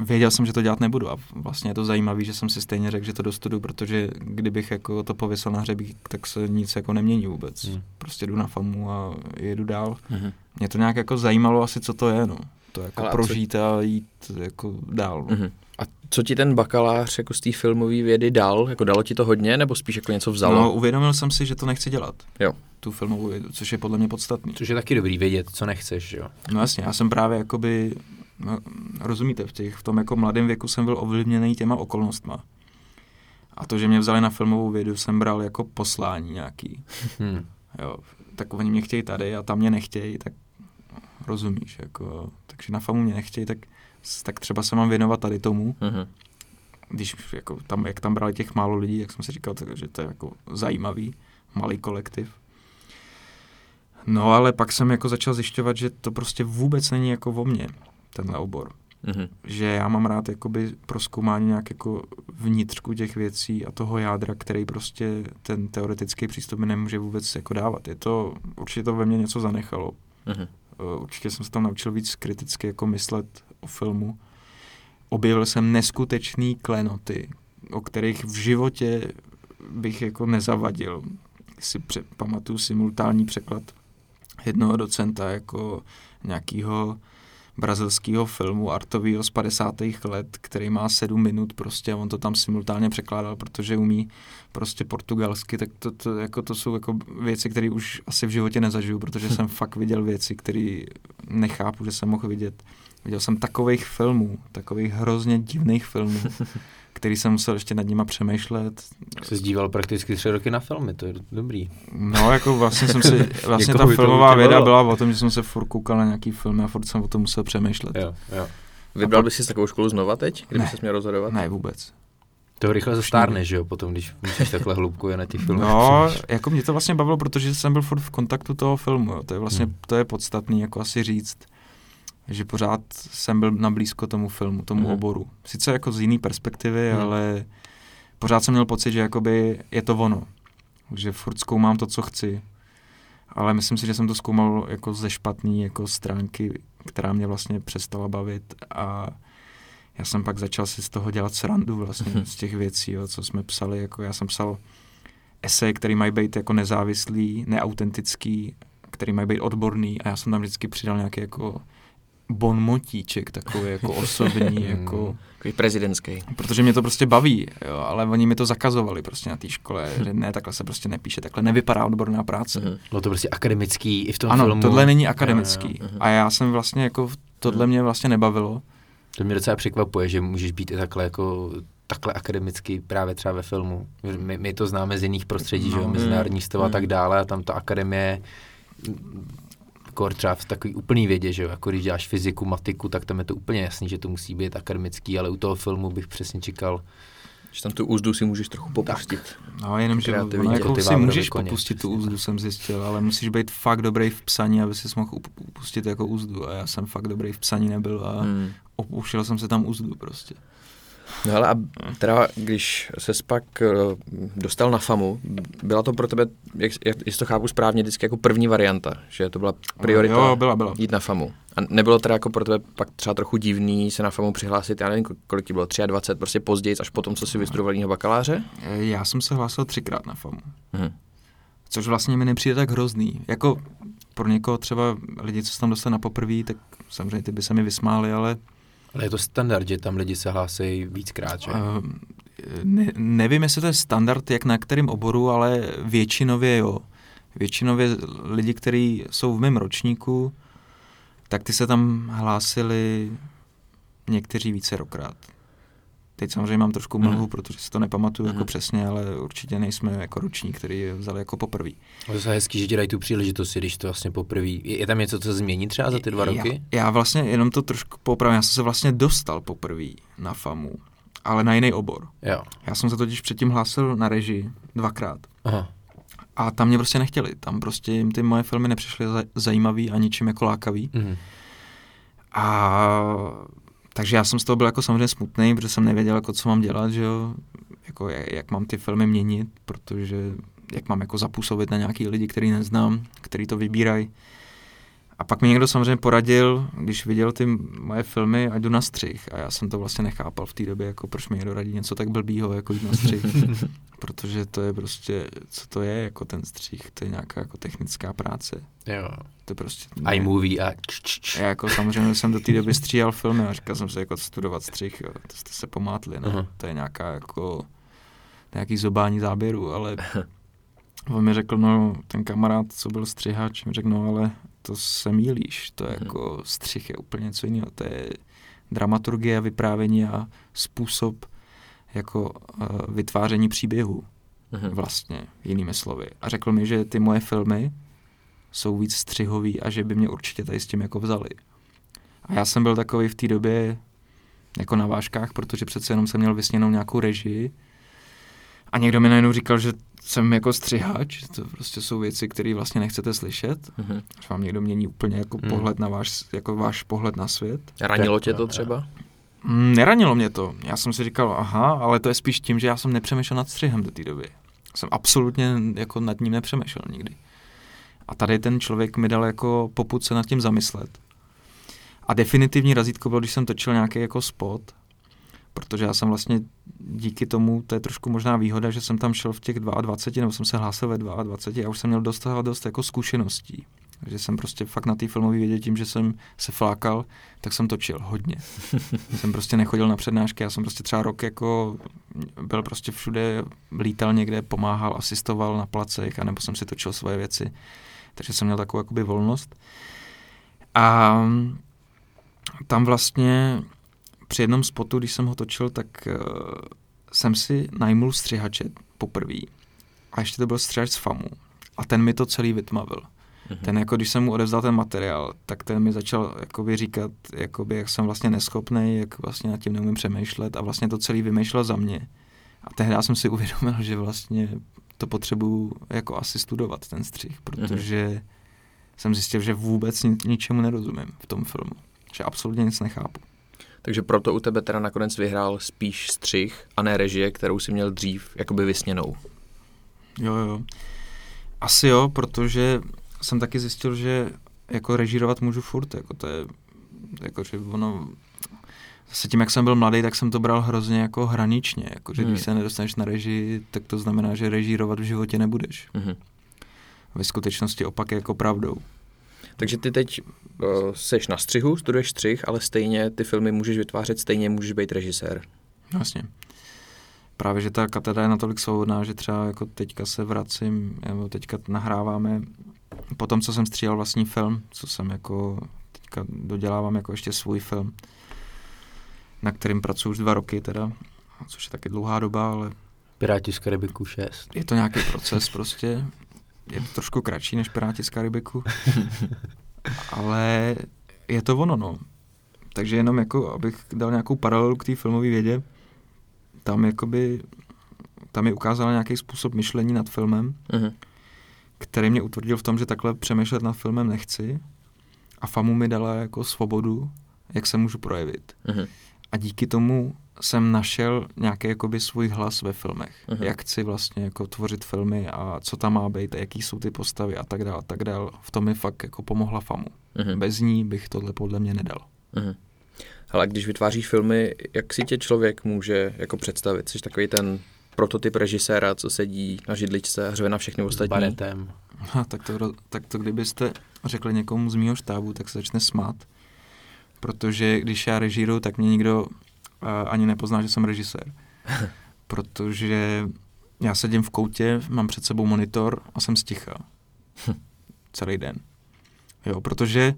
věděl jsem, že to dělat nebudu a vlastně je to zajímavý, že jsem si stejně řekl, že to dostuduju, protože kdybych jako to pověsil na hřebík, tak se nic jako nemění vůbec. Hmm. Prostě jdu na FAMU a jedu dál. Hmm. Mě to nějak jako zajímalo asi, co to je, no. To jako ale prožít a jít jako dál, no. Hmm. A co ti ten bakalář jako z té filmové vědy dal? Jako dalo ti to hodně, nebo spíš jako něco vzalo? No, uvědomil jsem si, že to nechci dělat. Jo. Tu filmovou vědu, což je podle mě podstatný. Což je taky dobrý vědět, co nechceš, jo. No jasně, já jsem právě jakoby, no, rozumíte, v, těch, v tom jako mladém věku jsem byl ovlivněný těma okolnostma. A to, že mě vzali na filmovou vědu, jsem bral jako poslání nějaký. Hmm. Jo, tak oni mě chtějí tady a tam mě nechtějí, tak rozumíš, jako, takže na FAMU mě nechtějí, tak tak třeba se mám věnovat tady tomu. Uh-huh. Když jako tam, jak tam brali těch málo lidí, jak jsem si říkal, tak, že to je jako zajímavý, malý kolektiv. No ale pak jsem jako začal zjišťovat, že to prostě vůbec není jako o mně, tenhle obor. Uh-huh. Že já mám rád jakoby prozkoumání nějak jako vnitřku těch věcí a toho jádra, který prostě ten teoretický přístup mi nemůže vůbec jako dávat. Je to, určitě to ve mně něco zanechalo. Uh-huh. Určitě jsem se tam naučil víc kriticky jako myslet o filmu. Objevil jsem neskutečný klenoty, o kterých v životě bych jako nezavadil. Si pře- pamatuju simultánní překlad jednoho docenta jako nějakýho brazilského filmu artového z padesátých let, který má sedm minut prostě a on to tam simultánně překládal, protože umí prostě portugalsky, tak to, to, jako, to jsou jako věci, které už asi v životě nezažiju, protože jsem fakt viděl věci, které nechápu, že jsem mohl vidět. Viděl jsem takových filmů, takových hrozně divných filmů, který jsem musel ještě nad nima přemýšlet. Jsi díval prakticky tři roky na filmy, to je dobrý. No, jako vlastně jsem si, vlastně ta filmová věda byla o tom, že jsem se furt koukal na nějaký film a furt jsem o tom musel přemýšlet. Jo, jo. Vybral bys si takovou školu znova teď, kdyby se měl rozhodovat? Ne, vůbec. To rychle zastárneš, že jo, potom, když musíš takhle hloubkově na těch filmech. No, jako mě to vlastně bavilo, protože jsem byl furt v kontaktu toho filmu, jo. To je vlastně, hmm. to je podstatný, jako asi říct. Že pořád jsem byl nablízko tomu filmu, tomu mm. oboru. Sice jako z jiný perspektivy, mm. ale pořád jsem měl pocit, že jakoby je to ono. Že furt zkoumám to, co chci. Ale myslím si, že jsem to zkoumal jako ze špatný jako stránky, která mě vlastně přestala bavit. A já jsem pak začal si z toho dělat srandu vlastně, mm. z těch věcí, jo, co jsme psali. Jako já jsem psal esej, který mají být jako nezávislý, neautentický, který mají být odborný. A já jsem tam vždycky přidal nějaké jako bonmotíček takový jako osobní, jako... Takový prezidentský. Protože mě to prostě baví, jo, ale oni mi to zakazovali prostě na té škole, že ne, takhle se prostě nepíše, takhle nevypadá odborná práce. Bylo mm-hmm. to prostě akademický i v tom ano, filmu. Ano, tohle není akademický. Jo, jo. A já jsem vlastně jako, tohle mě vlastně nebavilo. To mě docela překvapuje, že můžeš být i takhle jako... takhle akademicky právě třeba ve filmu. My, my to známe z jiných prostředí, no, že jo, mezinárodní stav a tak dále, a tam ta akademie kor třeba v takový úplný vědě, že jo, jako když děláš fyziku, matiku, tak tam je to úplně jasný, že to musí být akademický, ale u toho filmu bych přesně čekal, že tam tu úzdu si můžeš trochu popustit. No, jenom, že no, jako si můžeš koně, popustit tu úzdu, tak. Jsem zjistil, ale musíš být fakt dobrý v psaní, aby si mohl upustit jako úzdu, a já jsem fakt dobrý v psaní nebyl a hmm. opouštěl jsem se tam úzdu prostě. No hele, a teda, když ses pak dostal na FAMU, byla to pro tebe, jak, jak jestli to chápu správně, vždycky jako první varianta, že to byla priorita jo, byla, byla. Jít na FAMU. A nebylo teda jako pro tebe pak třeba trochu divný se na FAMU přihlásit, já nevím, kolik ti bylo, dvacet tři, prostě později, až potom, co si vystudoval jiného bakaláře? Já jsem se hlásil třikrát na FAMU, hmm. což vlastně mi nepřijde tak hrozný. Jako pro někoho třeba lidi, co se tam dostali na poprvé, tak samozřejmě ty by se mi vysmáli, ale... Ale je to standard, že tam lidi se hlásí víckrát, že? Uh, ne, nevím, jestli to je standard, jak na kterém oboru, ale většinově jo. Většinově lidi, kteří jsou v mém ročníku, tak ty se tam hlásili někteří vícerokrát. Teď samozřejmě mám trošku mlhu, mm. protože si to nepamatuju mm. jako přesně, ale určitě nejsme jako ročník, který je vzal jako poprvý. To je hezký, že ti dají tu příležitost, když to vlastně poprvý. Je, je tam něco, co se změní třeba za ty dva já, roky? Já vlastně jenom to trošku popravím. Já jsem se vlastně dostal poprvý na FAMU, ale na jiný obor. Jo. Já jsem se totiž předtím hlásil na režii dvakrát. Aha. A tam mě prostě nechtěli. Tam prostě jim ty moje filmy nepřišly zajímavý a ničím jako lákavý. Mm. A... Takže já jsem z toho byl jako samozřejmě smutný, protože jsem nevěděl, jako, co mám dělat, že jo? Jako, jak mám ty filmy měnit, protože jak mám jako zapůsobit na nějaký lidi, který neznám, který to vybírají. A pak mi někdo samozřejmě poradil, když viděl ty moje filmy, ať jdu na střih. A já jsem to vlastně nechápal v té době, jako proč mi někdo radí něco tak blbýho, jako jít na střih. Protože to je prostě, co to je jako ten střih, to je nějaká jako technická práce. Jo. To prostě... iMovie a... Já jako samozřejmě jsem do té doby stříhal filmy a říkal jsem si jako studovat střih, jo. To jste se pomátli, ne? Uh-huh. To je nějaká jako, nějaký zobání záběru, ale... On mi řekl, no, ten kamarád, co byl střihač, mi řekl, no, ale to se mýlíš, to je jako střih je úplně něco jiného, to je dramaturgie a vyprávění a způsob jako uh, vytváření příběhu, uh-huh. vlastně, jinými slovy. A řekl mi, že ty moje filmy jsou víc střihový a že by mě určitě tady s tím jako vzali. A já jsem byl takový v té době jako na vážkách, protože přece jenom jsem měl vysněnou nějakou režii a někdo mi najednou říkal, že jsem jako střihač, to prostě jsou věci, které vlastně nechcete slyšet. Mm-hmm. Že vám někdo mění úplně jako mm. pohled na váš, jako váš pohled na svět. Ranilo tě to třeba? Mm, neranilo mě to. Já jsem si říkal, aha, ale to je spíš tím, že já jsem nepřemýšlel nad střihem do té doby. Jsem absolutně jako nad ním nepřemýšlel nikdy. A tady ten člověk mi dal jako popud se nad tím zamyslet. A definitivní razítko bylo, když jsem točil nějaký jako spot, protože já jsem vlastně díky tomu, to je trošku možná výhoda, že jsem tam šel v těch dvacet dva, nebo jsem se hlásil ve dvacet dva a už jsem měl dost a dost jako zkušeností. Takže jsem prostě fakt na té filmové vědě tím, že jsem se flákal, tak jsem točil hodně. Jsem prostě nechodil na přednášky, já jsem prostě třeba rok jako byl prostě všude, lítal někde, pomáhal, asistoval na placech, anebo jsem si točil svoje věci. Takže jsem měl takovou jakoby volnost. A tam vlastně... Při jednom spotu, když jsem ho točil, tak uh, jsem si najmul střihače poprvé. A ještě to byl střihač z FAMU. A ten mi to celý vytmavil. Mm-hmm. Ten, jako když jsem mu odevzdal ten materiál, tak ten mi začal jakoby, říkat, jakoby, jak jsem vlastně neschopnej, jak vlastně nad tím neumím přemýšlet. A vlastně to celý vymýšlel za mě. A tehdy jsem si uvědomil, že vlastně to potřebuju jako asi studovat, ten střih. Protože mm-hmm. jsem zjistil, že vůbec ni- ničemu nerozumím v tom filmu. Že absolutně nic nechápu. Takže proto u tebe teda nakonec vyhrál spíš střih a ne režie, kterou jsi měl dřív jakoby vysněnou. Jo, jo. Asi jo, protože jsem taky zjistil, že jako režírovat můžu furt, jako to je, jako že ono, zase tím, jak jsem byl mladý, tak jsem to bral hrozně jako hraničně, jako že hmm. když se nedostaneš na režii, tak to znamená, že režírovat v životě nebudeš. Hmm. Ve skutečnosti opak je jako pravdou. Takže ty teď uh, seš na střihu, studuješ střih, ale stejně ty filmy můžeš vytvářet, stejně můžeš být režisér. Jasně. Právě, že ta katedra je natolik svobodná, že třeba jako teďka se vracím, nebo teďka nahráváme, po tom, co jsem stříhal vlastní film, co jsem jako, teďka dodělávám jako ještě svůj film, na kterým pracuji už dva roky teda, což je taky dlouhá doba, ale... Piráti z Karibiku šest. Je to nějaký proces prostě, je to trošku kratší než Piráti z Karibiku, ale je to ono, no. Takže jenom jako, abych dal nějakou paralelu k té filmové vědě, tam jakoby, tam mi ukázala nějaký způsob myšlení nad filmem, uh-huh. který mě utvrdil v tom, že takhle přemýšlet nad filmem nechci. A FAMU mi dala jako svobodu, jak se můžu projevit. Uh-huh. A díky tomu jsem našel nějaký jakoby svůj hlas ve filmech. Uh-huh. Jak chci vlastně jako tvořit filmy a co tam má být a jaký jsou ty postavy a tak dál a tak dál. V tom mi fakt jako pomohla FAMU. Uh-huh. Bez ní bych tohle podle mě nedal. Uh-huh. Ale když vytváříš filmy, jak si tě člověk může jako představit? Jsi takový ten prototyp režiséra, co sedí na židličce a hřve na všechny ostatní? S baretem. Ha, tak, to, tak to kdybyste řekli někomu z mýho štábu, tak se začne smát. Protože když já režíruju, tak mě nikdo uh, ani nepozná, že jsem režisér. Protože já sedím v koutě, mám před sebou monitor a jsem sticha. Celý den. Jo, protože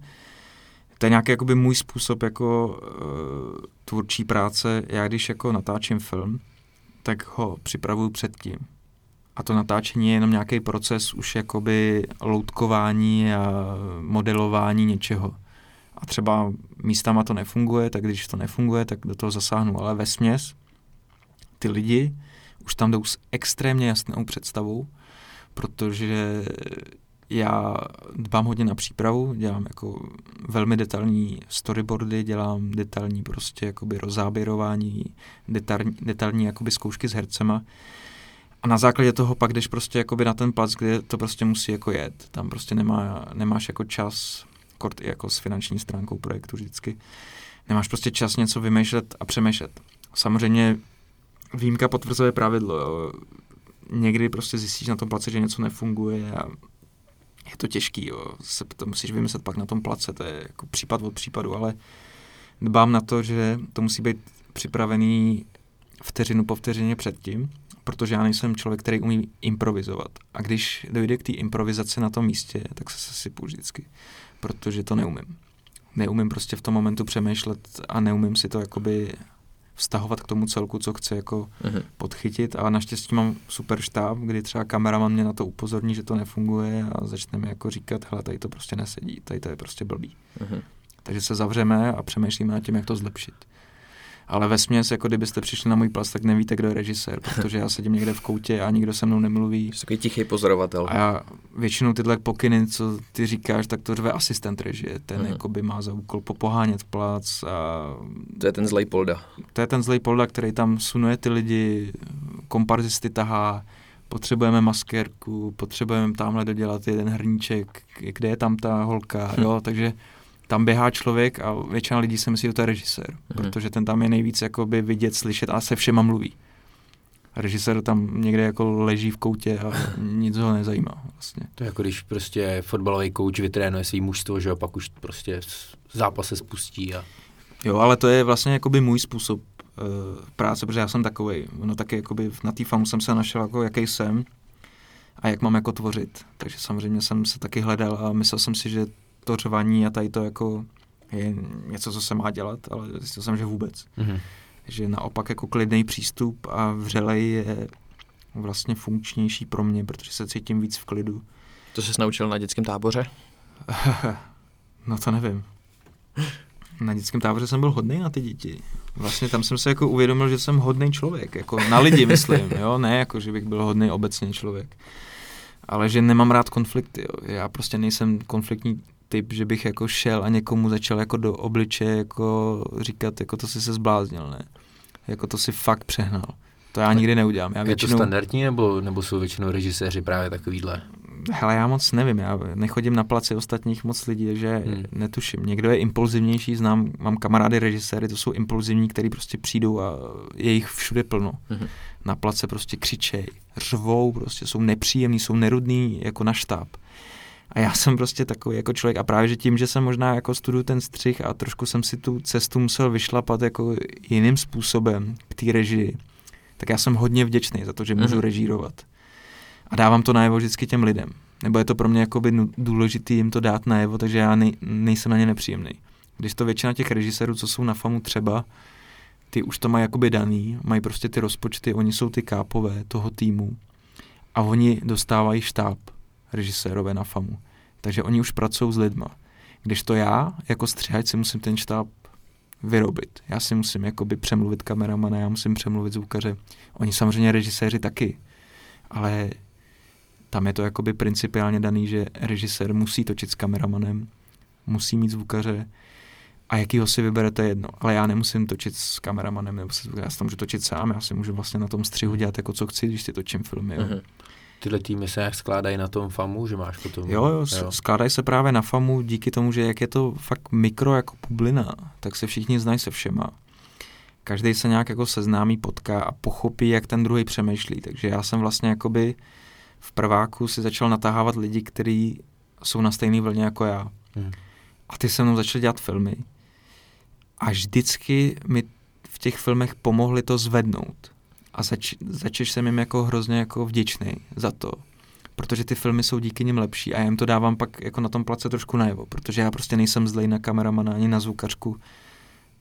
to je nějaký jakoby můj způsob jako uh, tvůrčí práce. Já když jako natáčím film, tak ho připravuju předtím. A to natáčení je jenom nějaký proces už jakoby loutkování a modelování něčeho. A třeba místama to nefunguje, tak když to nefunguje, tak do toho zasáhnu. Ale vesměs ty lidi už tam jdou s extrémně jasnou představou, protože já dbám hodně na přípravu, dělám jako velmi detailní storyboardy, dělám detailní prostě jakoby rozáběrování, detailní, detailní jakoby zkoušky s hercema. A na základě toho pak jdeš prostě jakoby na ten plac, kde to prostě musí jako jet. Tam prostě nemá, nemáš jako čas, kort i jako s finanční stránkou projektu vždycky, nemáš prostě čas něco vymýšlet a přemýšlet. Samozřejmě výjimka potvrzuje pravidlo. Jo. Někdy prostě zjistíš na tom place, že něco nefunguje a je to těžký, jo. Se to musíš vymyslet pak na tom place, to je jako případ od případu, ale dbám na to, že to musí být připravený vteřinu po vteřině předtím, protože já nejsem člověk, který umí improvizovat. A když dojde k té improvizaci na tom místě, tak se sesypu vždycky, protože to neumím. Neumím prostě v tom momentu přemýšlet a neumím si to jakoby vztahovat k tomu celku, co chci jako uh-huh. podchytit, a naštěstí mám super štáb, kdy třeba kameraman mě na to upozorní, že to nefunguje a začne mi jako říkat, hele, tady to prostě nesedí, tady to je prostě blbý. Uh-huh. Takže se zavřeme a přemýšlíme nad tím, jak to zlepšit. Ale vesměs, jako kdybyste přišli na můj plac, tak nevíte, kdo je režisér, protože já sedím někde v koutě a nikdo se mnou nemluví. Jsi takový tichý pozorovatel. A já většinou tyhle pokyny, co ty říkáš, tak to řve asistent režie. Ten uh-huh. jakoby má za úkol popohánět plac. A to je ten zlej Polda. To je ten zlej Polda, který tam sunuje ty lidi, komparzisty tahá, potřebujeme maskérku, potřebujeme tamhle dodělat jeden hrníček, kde je tam ta holka, hm. jo, takže... Tam běhá člověk a většina lidí si myslí, že to je režisér, hmm. protože ten tam je nejvíc jakoby vidět, slyšet a se všema mluví. A režisér tam někde jako leží v koutě a nic ho nezajímá vlastně. To je jako když prostě fotbalový kouč vytrénuje svý mužstvo, že pak už prostě zápas se spustí a... Jo, ale to je vlastně jakoby můj způsob uh, práce, protože já jsem takovej. No taky jakoby na té FAMU jsem se našel, jako jaký jsem a jak mám jako tvořit. Takže samozřejmě jsem se taky hledal a myslel jsem si, že to řvaní a tady to jako je něco, co se má dělat, ale zjistil jsem, že vůbec. Mm-hmm. Že naopak jako klidný přístup a vřelej je vlastně funkčnější pro mě, protože se cítím víc v klidu. To ses naučil na dětském táboře? No to nevím. Na dětském táboře jsem byl hodnej na ty děti. Vlastně tam jsem se jako uvědomil, že jsem hodnej člověk. Jako na lidi myslím, jo? Ne jako, že bych byl hodnej obecně člověk. Ale že nemám rád konflikty. Jo? Já prostě nejsem konfliktní typ, že bych jako šel a někomu začal jako do obličeje jako říkat, jako to jsi se zbláznil, ne? Jako to si fakt přehnal. To já nikdy neudělám. Já většinou... Je to standardní, nebo, nebo jsou většinou režiséři právě takovýhle? Hele, já moc nevím, já nechodím na placi ostatních moc lidí, takže hmm. netuším. Někdo je impulzivnější, znám, mám kamarády režiséry, to jsou impulzivní, který prostě přijdou a je jich všude plno. Hmm. Na place prostě křičej, řvou, prostě jsou nepříjemní, jsou nerudní jako na štáb. A já jsem prostě takový jako člověk a právě, že tím, že jsem možná jako studuju ten střih a trošku jsem si tu cestu musel vyšlapat jako jiným způsobem k té režii, tak já jsem hodně vděčný za to, že můžu režírovat. A dávám to najevo vždycky těm lidem. Nebo je to pro mě jakoby důležitý jim to dát najevo, takže já nej, nejsem na ně nepříjemný. Když to většina těch režisérů, co jsou na FAMU třeba, ty už to mají jakoby daný, mají prostě ty rozpočty, oni jsou ty kápové toho týmu a oni dostávají štáb režisérové na FAMU. Takže oni už pracují s lidma. Když to já, jako střihač, si musím ten štáb vyrobit. Já si musím jakoby přemluvit kameramana, já musím přemluvit zvukaře. Oni samozřejmě režiséři taky, ale tam je to jakoby principiálně daný, že režisér musí točit s kameramanem, musí mít zvukaře a jakýho si vyberete jedno. Ale já nemusím točit s kameramanem, nebo se, já si to můžu točit sám, já si můžu vlastně na tom střihu dělat jako co chci, když si točím filmy. Jo. Uh-huh. Tyhle týmy se nějak skládají na tom FAMU, že máš potom... Jo, jo, jo. skládají se právě na FAMU díky tomu, že jak je to fakt mikro jako bublina, tak se všichni znají se všema. Každý se nějak jako seznámí, potká a pochopí, jak ten druhý přemýšlí. Takže já jsem vlastně jakoby v prváku si začal natáhávat lidi, kteří jsou na stejné vlně jako já. Hmm. A ty se mnou začali dělat filmy. A vždycky mi v těch filmech pomohli to zvednout. A zač, začeš jsem jim jako hrozně jako vděčný za to. Protože ty filmy jsou díky nim lepší a já jim to dávám pak jako na tom place trošku najevo. Protože já prostě nejsem zlej na kameramana ani na zvukařku.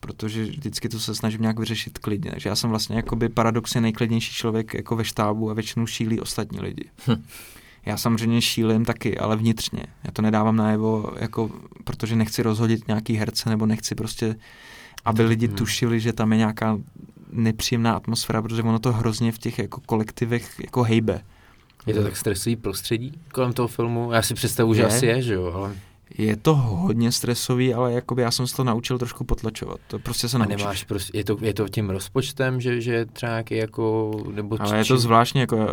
Protože vždycky to se snažím nějak vyřešit klidně. Takže já jsem vlastně jakoby paradoxně nejklidnější člověk jako ve štábu a většinou šílí ostatní lidi. Hm. Já samozřejmě šílím taky, ale vnitřně. Já to nedávám najevo, jako, protože nechci rozhodit nějaký herce, nebo nechci prostě, aby lidi tušili, že tam je nějaká nepříjemná atmosféra, protože ono to hrozně v těch jako kolektivech jako hejbe. Je to tak stresový prostředí kolem toho filmu? Já si představu, že je, asi je, že jo? Ale... Je to hodně stresový, ale jakoby já jsem se to naučil trošku potlačovat. To prostě se naučíš. A nemáš prostě, je to, je to tím rozpočtem, že, že třeba nějaký jako... Nebo ale je to zvláštní, jako,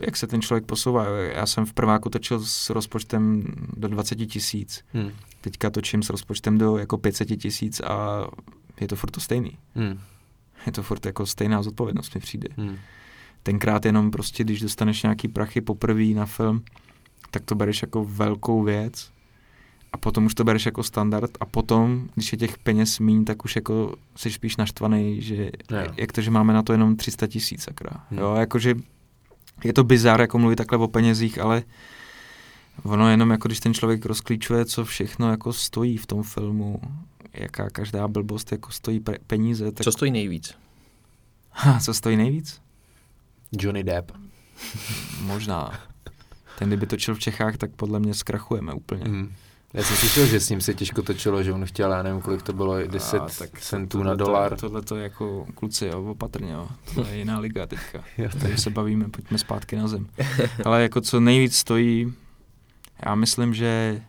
jak se ten člověk posouvá. Já jsem v prváku točil s rozpočtem do dvacet tisíc. Hmm. Teďka točím s rozpočtem do jako pět set tisíc a je to furt to stejný. Hmm. Je to furt jako stejná zodpovědnost mi přijde. Hmm. Tenkrát jenom prostě, když dostaneš nějaký prachy poprvé na film, tak to bereš jako velkou věc. A potom už to bereš jako standard a potom, když je těch peněz míň, tak už jako jsi spíš naštvaný, že yeah. jak to, že máme na to jenom tři sta tisíc sakra. Hmm. Jo, jakože je to bizár, jako mluvit takhle o penězích, ale ono jenom jako, když ten člověk rozklíčuje, co všechno jako stojí v tom filmu, jaká každá blbost jako stojí pre- peníze. Tak... Co stojí nejvíc? Ha, co stojí nejvíc? Johnny Depp. Možná. Ten, kdyby točil v Čechách, tak podle mě zkrachujeme úplně. Hmm. Já jsem slyšel, že s ním se těžko točilo, že on chtěl, já nevím, kolik to bylo, deset centů na dolar. Tohle to jako, kluci, jo, opatrně, jo, to je jiná liga teďka, tady se bavíme, pojďme zpátky na zem. Ale jako co nejvíc stojí, já myslím, že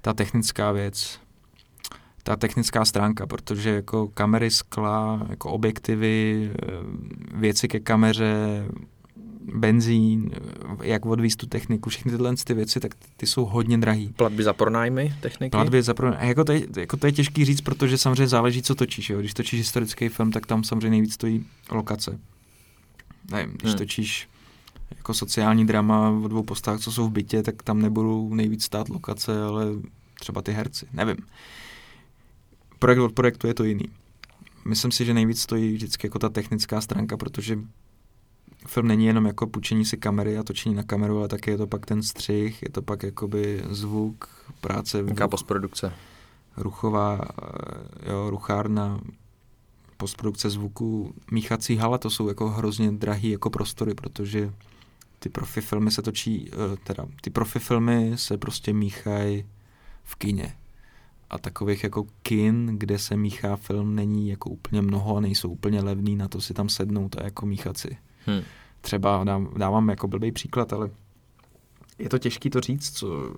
ta technická věc, ta technická stránka, protože jako kamery, skla, jako objektivy, věci ke kameře, benzín, jak odvízt tu techniku, všechny tyhle ty věci, tak ty jsou hodně drahý. Platby za pronájmy techniky? Platby za pronájmy. Jako to, je, jako to je těžký říct, protože samozřejmě záleží, co točíš. Jo? Když točíš historický film, tak tam samozřejmě nejvíc stojí lokace. Nevím, když hmm. točíš jako sociální drama o dvou postách, co jsou v bytě, tak tam nebudou nejvíc stát lokace, ale třeba ty herci. Nevím. Projekt od projektu je to jiný. Myslím si, že nejvíc stojí vždycky jako ta technická stránka, protože film není jenom jako půjčení si kamery a točení na kameru, ale taky je to pak ten střih, je to pak jakoby zvuk, práce... Jaká postprodukce? Ruchová, jo, ruchárna, postprodukce zvuku, míchací hala, to jsou jako hrozně drahý jako prostory, protože ty profi filmy se točí, teda ty profi filmy se prostě míchají v kině. A takových jako kin, kde se míchá film, není jako úplně mnoho a nejsou úplně levný na to si tam sednout a jako míchaci. Hmm. Třeba dám, dávám jako blbý příklad, ale je to těžký to říct, co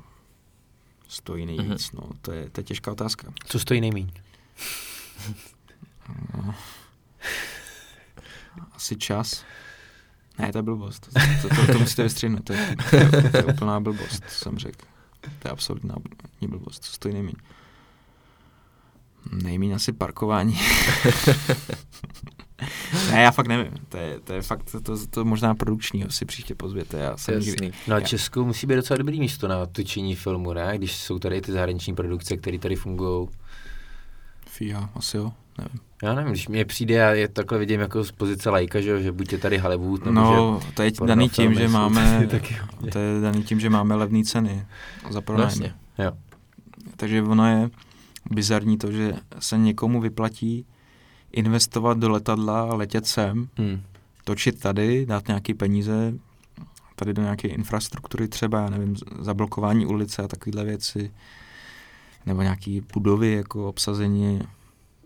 stojí nejvíc, no, to je, to je těžká otázka. Co stojí nejméně? No. Asi čas. Ne, to je blbost, to, to, to, to musíte vystřihnout, to, to, to je úplná blbost, to jsem řekl. To je absolutní blbost, co stojí nejméně. Nejméně asi parkování. Ne, já fakt nevím. To je, to je fakt, to, to možná produkčního si příště pozvěte. Já jsem nikdy... No a Česku musí být docela dobrý místo na točení filmu, ne? Když jsou tady ty zahraniční produkce, které tady fungujou. Fíha, asi jo, nevím. Já nevím, když mě přijde a je takhle vidím jako z pozice lajka, že, že buď je tady Hollywood, nebo no, že... No, to je daný tím, že máme, to je daný tím, že máme levné ceny za pronájem. No, jo. Takže ono je bizarní to, že se někomu vyplatí investovat do letadla, letět sem, hmm. točit tady, dát nějaké peníze, tady do nějaké infrastruktury třeba, já nevím, zablokování ulice a takovéhle věci, nebo nějaké budovy jako obsazení,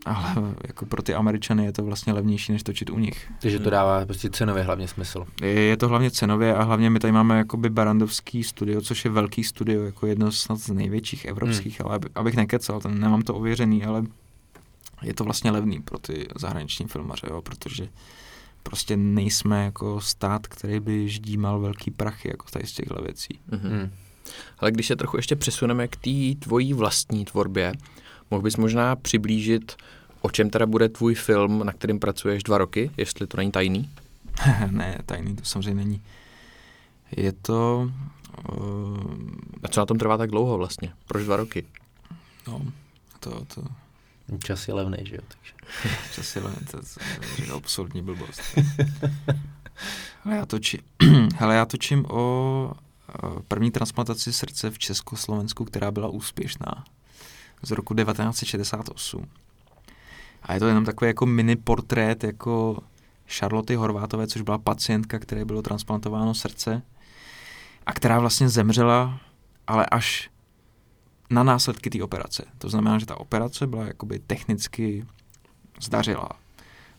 ale jako pro ty Američany je to vlastně levnější, než točit u nich. Takže to dává prostě cenově hlavně smysl. Je, je to hlavně cenově a hlavně my tady máme jakoby Barandovský studio, což je velký studio, jako jedno snad z největších evropských, hmm. ale abych nekecal, to nemám to ověřený, ale je to vlastně levný pro ty zahraniční filmaře, jo, protože prostě nejsme jako stát, který by ždímal velký prachy, jako tady z těchto věcí. Mm-hmm. Ale když se trochu ještě přesuneme k té tvojí vlastní tvorbě, mohl bys možná přiblížit, o čem teda bude tvůj film, na kterým pracuješ dva roky, jestli to není tajný? Ne, tajný to samozřejmě není. Je to... Uh... A co na tom trvá tak dlouho vlastně? Proč dva roky? No, to... to... Čas je levný, že jo? Takže. Čas je levný, to je absolutní blbost. Hele, já točím, hele, já točím o první transplantaci srdce v Československu, která byla úspěšná z roku devatenáct set šedesát osm. A je to jenom takový jako mini portrét jako Charloty Horvátové, což byla pacientka, které bylo transplantováno srdce a která vlastně zemřela, ale až na následky té operace. To znamená, že ta operace byla jakoby technicky zdařilá.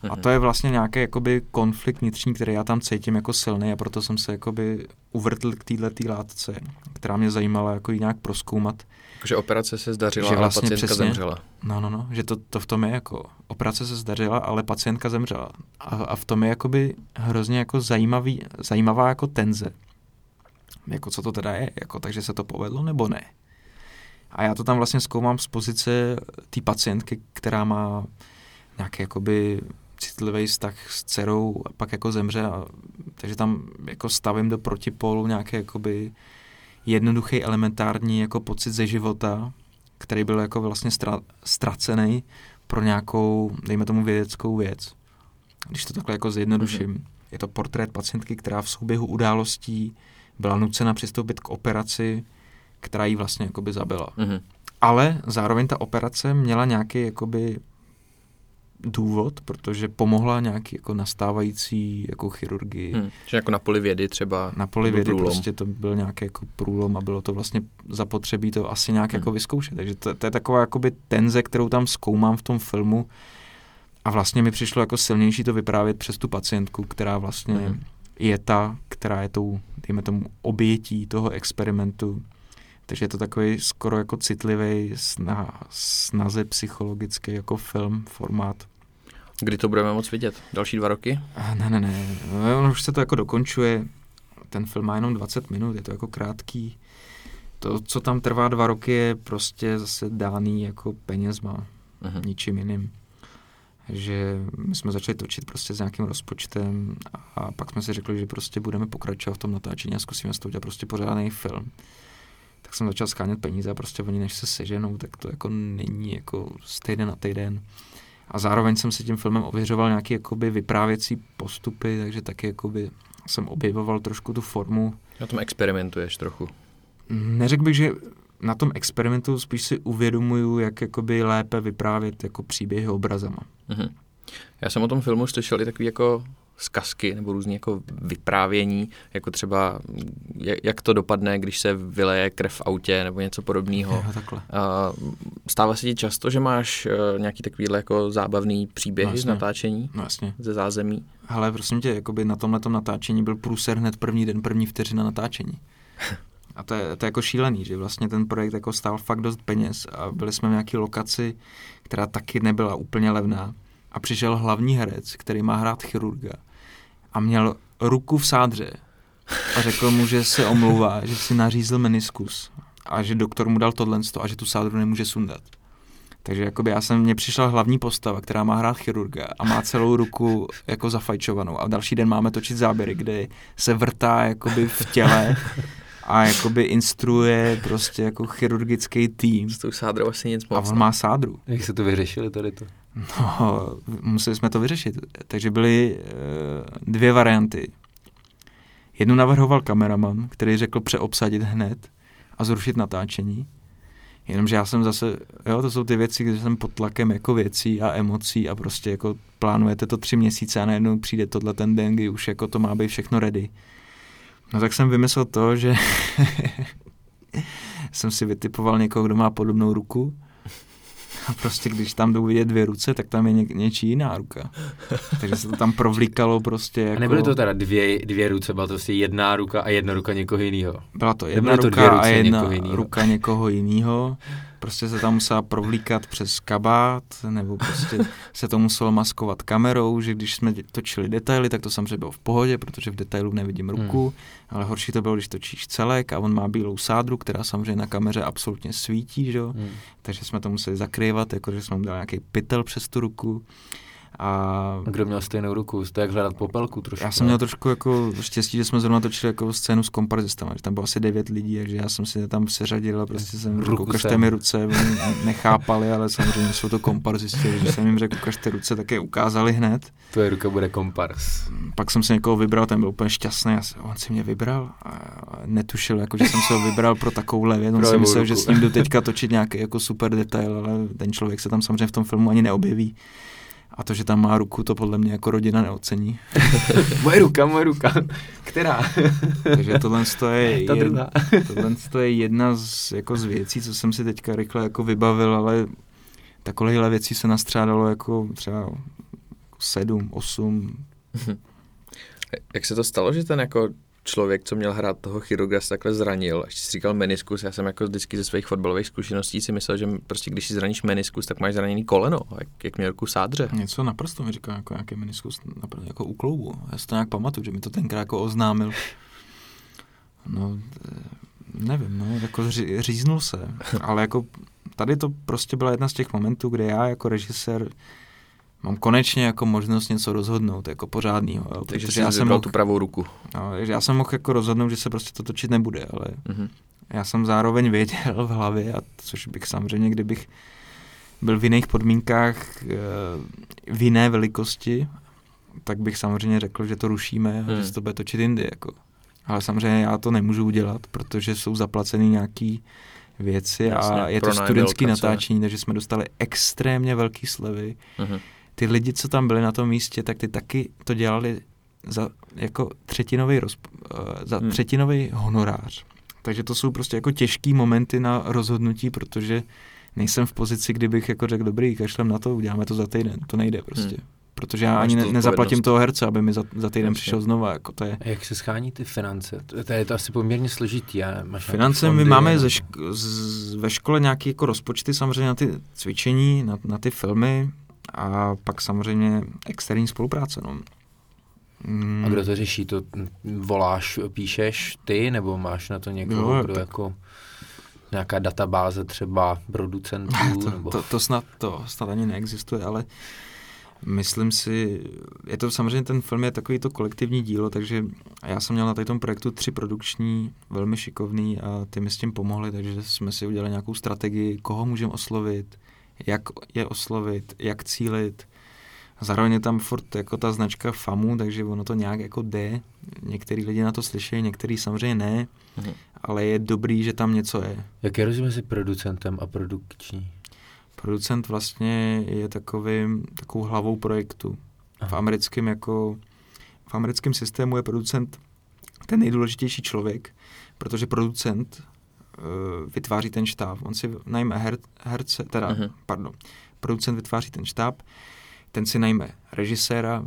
A to je vlastně nějaký jakoby konflikt vnitřní, který já tam cítím jako silný a proto jsem se jakoby uvrtl k této látce, která mě zajímala jako ji nějak prozkoumat. Takže operace se zdařila, že vlastně ale pacientka přesně, zemřela. No, no, no, že to, to v tom je jako operace se zdařila, ale pacientka zemřela. A, a v tom je jakoby hrozně jako zajímavý, zajímavá jako tenze. Jako co to teda je, jako takže se to povedlo nebo ne? A já to tam vlastně zkoumám z pozice té pacientky, která má nějaký jakoby citlivý vztah s dcerou a pak jako zemře. A, takže tam jako stavím do protipolu nějaký jakoby jednoduchý, elementární jako pocit ze života, který byl jako vlastně ztra, ztracený pro nějakou, dejme tomu vědeckou věc. Když to takhle jako zjednoduším. Mm-hmm. Je to portrét pacientky, která v souběhu událostí byla nucena přistoupit k operaci, která jí vlastně jakoby zabila. Mm-hmm. Ale zároveň ta operace měla nějaký jakoby důvod, protože pomohla nějaký jako nastávající jako chirurgii. Mm. Že jako na poli vědy třeba. Na poli vědy prostě to byl nějaký jako průlom a bylo to vlastně zapotřebí to asi nějak mm. jako vyzkoušet. Takže to, to je taková jakoby tenze, kterou tam zkoumám v tom filmu a vlastně mi přišlo jako silnější to vyprávět přes tu pacientku, která vlastně mm. je ta, která je tou, dejme tomu, obětí toho experimentu. Takže je to takový skoro jako citlivý sna, snaze psychologický jako film, formát. Kdy to budeme moc vidět? Další dva roky? Ne, ne, ne. Ono už se to jako dokončuje. Ten film má jenom dvacet minut, je to jako krátký. To, co tam trvá dva roky, je prostě zase dáný jako penězma. Aha. Ničím jiným. Že my jsme začali točit prostě s nějakým rozpočtem a pak jsme si řekli, že prostě budeme pokračovat v tom natáčení a zkusíme z toho udělat prostě pořádný film. Tak jsem začal skánět peníze a prostě oni než se seženou, tak to jako není jako z týden na týden. A zároveň jsem si tím filmem ověřoval nějaký jakoby vyprávěcí postupy, takže taky jakoby jsem objevoval trošku tu formu. Na tom experimentuješ trochu? Neřekl bych, že na tom experimentu spíš si uvědomuju, jak jakoby lépe vyprávět jako příběhy obrazama. Mhm. Já jsem o tom filmu slyšel i takový jako zkazky nebo různý jako vyprávění, jako třeba jak to dopadne, když se vyleje krev v autě nebo něco podobného. Stává se ti často, že máš nějaký takovýhle jako zábavný příběhy z natáčení? No jasně. Ze zázemí? Hele, prosím tě, jakoby na tomhletom natáčení byl průser hned první den, první vteřina natáčení. A to je, to je jako šílený, že vlastně ten projekt jako stál fakt dost peněz a byli jsme v nějaký lokaci, která taky nebyla úplně levná. A přišel hlavní herec, který má hrát chirurga a měl ruku v sádře a řekl mu, že se omlouvá, že si nařízl meniskus a že doktor mu dal tohle a že tu sádru nemůže sundat. Takže jakoby já jsem, mně přišla hlavní postava, která má hrát chirurga a má celou ruku jako zafajčovanou. A další den máme točit záběry, kde se vrtá jakoby v těle a jakoby instruuje prostě jako chirurgický tým. S tou sádrou asi nic moc. A on má sádru. Jak se to vyřešili tady to? No, museli jsme to vyřešit. Takže byly e, dvě varianty. Jednu navrhoval kameraman, který řekl přeobsadit hned a zrušit natáčení. Jenomže já jsem zase, jo, to jsou ty věci, kde jsem pod tlakem jako věcí a emocí a prostě jako plánujete to tři měsíce a najednou přijde tohle ten den, kdy už jako to má být všechno ready. No tak jsem vymyslel to, že jsem si vytipoval někoho, kdo má podobnou ruku a prostě když tam jdou vidět dvě ruce, tak tam je ně, něčí jiná ruka. Takže se to tam provlíkalo prostě jako... A nebyly to teda dvě, dvě ruce, byla to prostě jedna ruka a jedna ruka někoho jiného. Byla to jedna to ruka a jedna někoho ruka někoho jiného. Prostě se tam musela provlíkat přes kabát, nebo prostě se to muselo maskovat kamerou, že když jsme točili detaily, tak to samozřejmě bylo v pohodě, protože v detailu nevidím ruku, hmm. ale horší to bylo, když točíš celek a on má bílou sádru, která samozřejmě na kameře absolutně svítí, že? Hmm. Takže jsme to museli zakrývat, jakože jsme mu dali nějaký pytel přes tu ruku. A kdo měl stejnou ruku, jste jak hledat popelku trošku. Já jsem měl trošku jako štěstí, že jsme zrovna točili jako scénu s komparzistama, že tam bylo asi devět lidí, takže já jsem si tam seřadil a prostě jsem řekl, ukažte mi ruce, nechápali, ale samozřejmě jsou to komparzisti, takže jsem jim řekl, ukažte ruce, tak je ukázali hned. Tvoje ruka bude kompars. Pak jsem si někoho vybral, ten byl úplně šťastný, já jsem, on si mě vybral a netušil, jako, že jsem se ho vybral pro takovou levět, on si myslel, že s ním jdu teďka točit nějaký jako super detail, ale ten člověk se tam samozřejmě v tom filmu ani neobjeví. A to, že tam má ruku, to podle mě jako rodina neocení. Moje ruka, moje ruka. Která? Takže tohle je, Ta jedna, tohle je jedna z, jako z věcí, co jsem si teďka rychle jako vybavil, ale takovéhle věcí se nastřádalo jako třeba sedm, osm. Jak se to stalo, že ten jako člověk, co měl hrát toho chirurga, se takhle zranil? Až si říkal meniskus, já jsem jako vždycky ze svých fotbalových zkušeností si myslel, že prostě když si zraníš meniskus, tak máš zraněný koleno, jak, jak měl ruku sádře. Něco na prstu mi říkal, jako nějaký meniskus, naprosto, jako u kloubu. Já si to nějak pamatuju, že mi to tenkrát jako oznámil. No, nevím, no, jako ří, říznul se, ale jako tady to prostě byla jedna z těch momentů, kde já jako režisér mám konečně jako možnost něco rozhodnout, jako pořádnýho. Jo, takže protože já jsem mohl tu pravou ruku. No, takže já jsem mohl jako rozhodnout, že se prostě to točit nebude, ale mm-hmm. já jsem zároveň věděl v hlavě, a což bych samozřejmě, kdybych byl v jiných podmínkách, v jiné velikosti, tak bych samozřejmě řekl, že to rušíme a mm. že se to bude točit jindy. Jako. Ale samozřejmě já to nemůžu udělat, protože jsou zaplacený nějaký věci. Jasně, a je to studentský natáčení, takže jsme dostali extrémně velký slevy. Mm-hmm. Ty lidi, co tam byli na tom místě, tak ty taky to dělali za jako třetinový, rozp, za hmm. třetinový honorář. Takže to jsou prostě jako těžký momenty na rozhodnutí, protože nejsem v pozici, kdybych jako řekl, dobrý, kašlem na to, uděláme to za týden. To nejde prostě. Hmm. Protože já ani ne, nezaplatím toho herce, aby mi za, za týden Ještě. přišel znova. Jako to je. A jak se schání ty finance? To je to asi poměrně složitý. Finance fondy, my máme ze ško- z, ve škole nějaké jako rozpočty samozřejmě na ty cvičení, na, na ty filmy, a pak samozřejmě externí spolupráce. No. Mm. A kdo to řeší? To voláš, píšeš ty, nebo máš na to někoho, no, kdo tak... jako nějaká databáze třeba producentů? to, nebo... to, to, snad, to snad ani neexistuje, ale myslím si, je to samozřejmě, ten film je takový to kolektivní dílo, takže já jsem měl na tom projektu tři produkční, velmi šikovný, a ty mi s tím pomohli, takže jsme si udělali nějakou strategii, koho můžeme oslovit, jak je oslovit, jak cílit. Zároveň je tam furt jako ta značka FAMU, takže ono to nějak jako jde. Některý lidi na to slyší, některý samozřejmě ne, mhm. ale je dobrý, že tam něco je. Jaký je rozdíl mezi producentem a produkční? Producent vlastně je takovým, takovou hlavou projektu. V americkém, jako, v americkém systému je producent ten nejdůležitější člověk, protože producent vytváří ten štáb. On si najme her, herce, teda, uh-huh. pardon, producent vytváří ten štáb, ten si najme režiséra,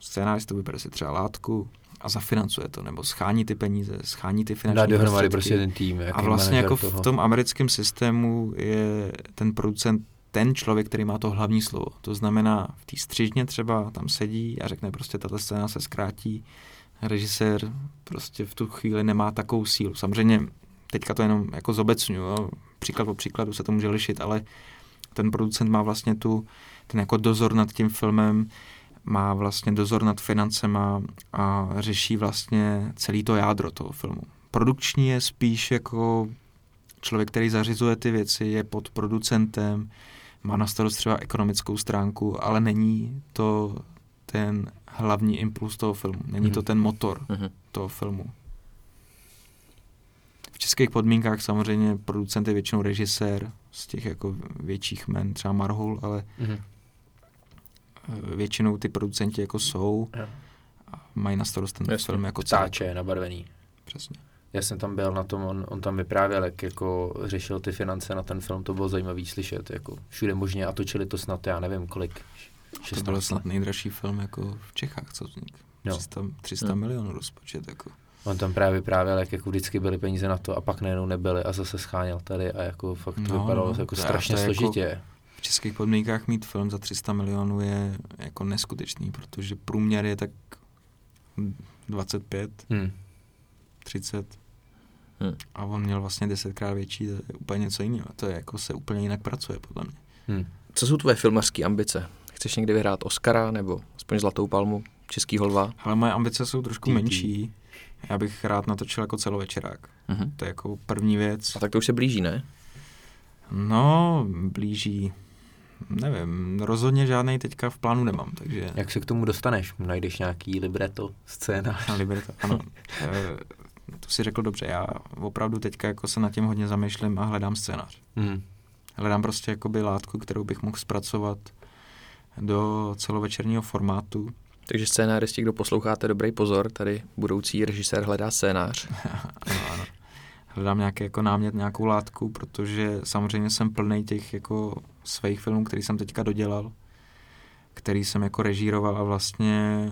scénáristu, vybere si třeba látku a zafinancuje to, nebo schání ty peníze, schání ty finanční prostředky. Dá dohromady prostě ten tým. A vlastně jako toho. V tom americkém systému je ten producent ten člověk, který má to hlavní slovo. To znamená, v té střižně třeba tam sedí a řekne prostě, tato scéna se zkrátí. Režisér prostě v tu chvíli nemá takovou sílu. Samozřejmě teďka to jenom jako zobecňuju, příklad po příkladu se to může lišit, ale ten producent má vlastně tu, ten jako dozor nad tím filmem, má vlastně dozor nad financema a řeší vlastně celý to jádro toho filmu. Produkční je spíš jako člověk, který zařizuje ty věci, je pod producentem, má na starost třeba ekonomickou stránku, ale není to ten hlavní impuls toho filmu. Není to ten motor uh-huh. toho filmu. V českých podmínkách samozřejmě producent je většinou režisér z těch jako větších men, třeba Marhul, ale uh-huh. většinou ty producenti jako jsou uh-huh. a mají na starost ten Jasně, film jako Ptáče je nabarvený. Přesně. Já jsem tam byl na tom, on, on tam vyprávěl, jak jako řešil ty finance na ten film, to bylo zajímavý slyšet, jako všude možně a točili to snad, já nevím kolik. šest To byl snad nejdražší film jako v Čechách, co vznik. No. tři sta, tři sta no. milionů rozpočet, jako. On tam právě vyprávěl, jak jako vždycky byly peníze na to a pak nejenom nebyly a zase scháněl tady a jako fakt no, vypadalo jako strašně složitě. Jako v českých podmínkách mít film za tři sta milionů je jako neskutečný, protože průměr je tak dvacet pět hmm. třicet hmm. a on měl vlastně desetkrát větší, to je úplně něco jiného. To je jako se úplně jinak pracuje, podle mě. Hmm. Co jsou tvoje filmařské ambice? Chceš někdy vyhrát Oscara nebo aspoň Zlatou palmu, Český lva? Ale moje ambice jsou trošku menší. Já bych rád natočil jako celovečerák. Uh-huh. To je jako první věc. A tak to už se blíží, ne? No, blíží. Nevím, rozhodně žádnej teďka v plánu nemám, takže... Jak se k tomu dostaneš? Najdeš nějaký libreto, scénář? Libreto, ano. To si řekl dobře, já opravdu teďka jako se nad tím hodně zamýšlím a hledám scénář. Hmm. Hledám prostě jakoby látku, kterou bych mohl zpracovat do celovečerního formátu. Takže scénáristi, kdo posloucháte, dobrý pozor, tady budoucí režisér hledá scénář. Ano, ano. Hledám nějaký jako námět, nějakou látku, protože samozřejmě jsem plnej těch jako svých filmů, který jsem teďka dodělal, který jsem jako režíroval a vlastně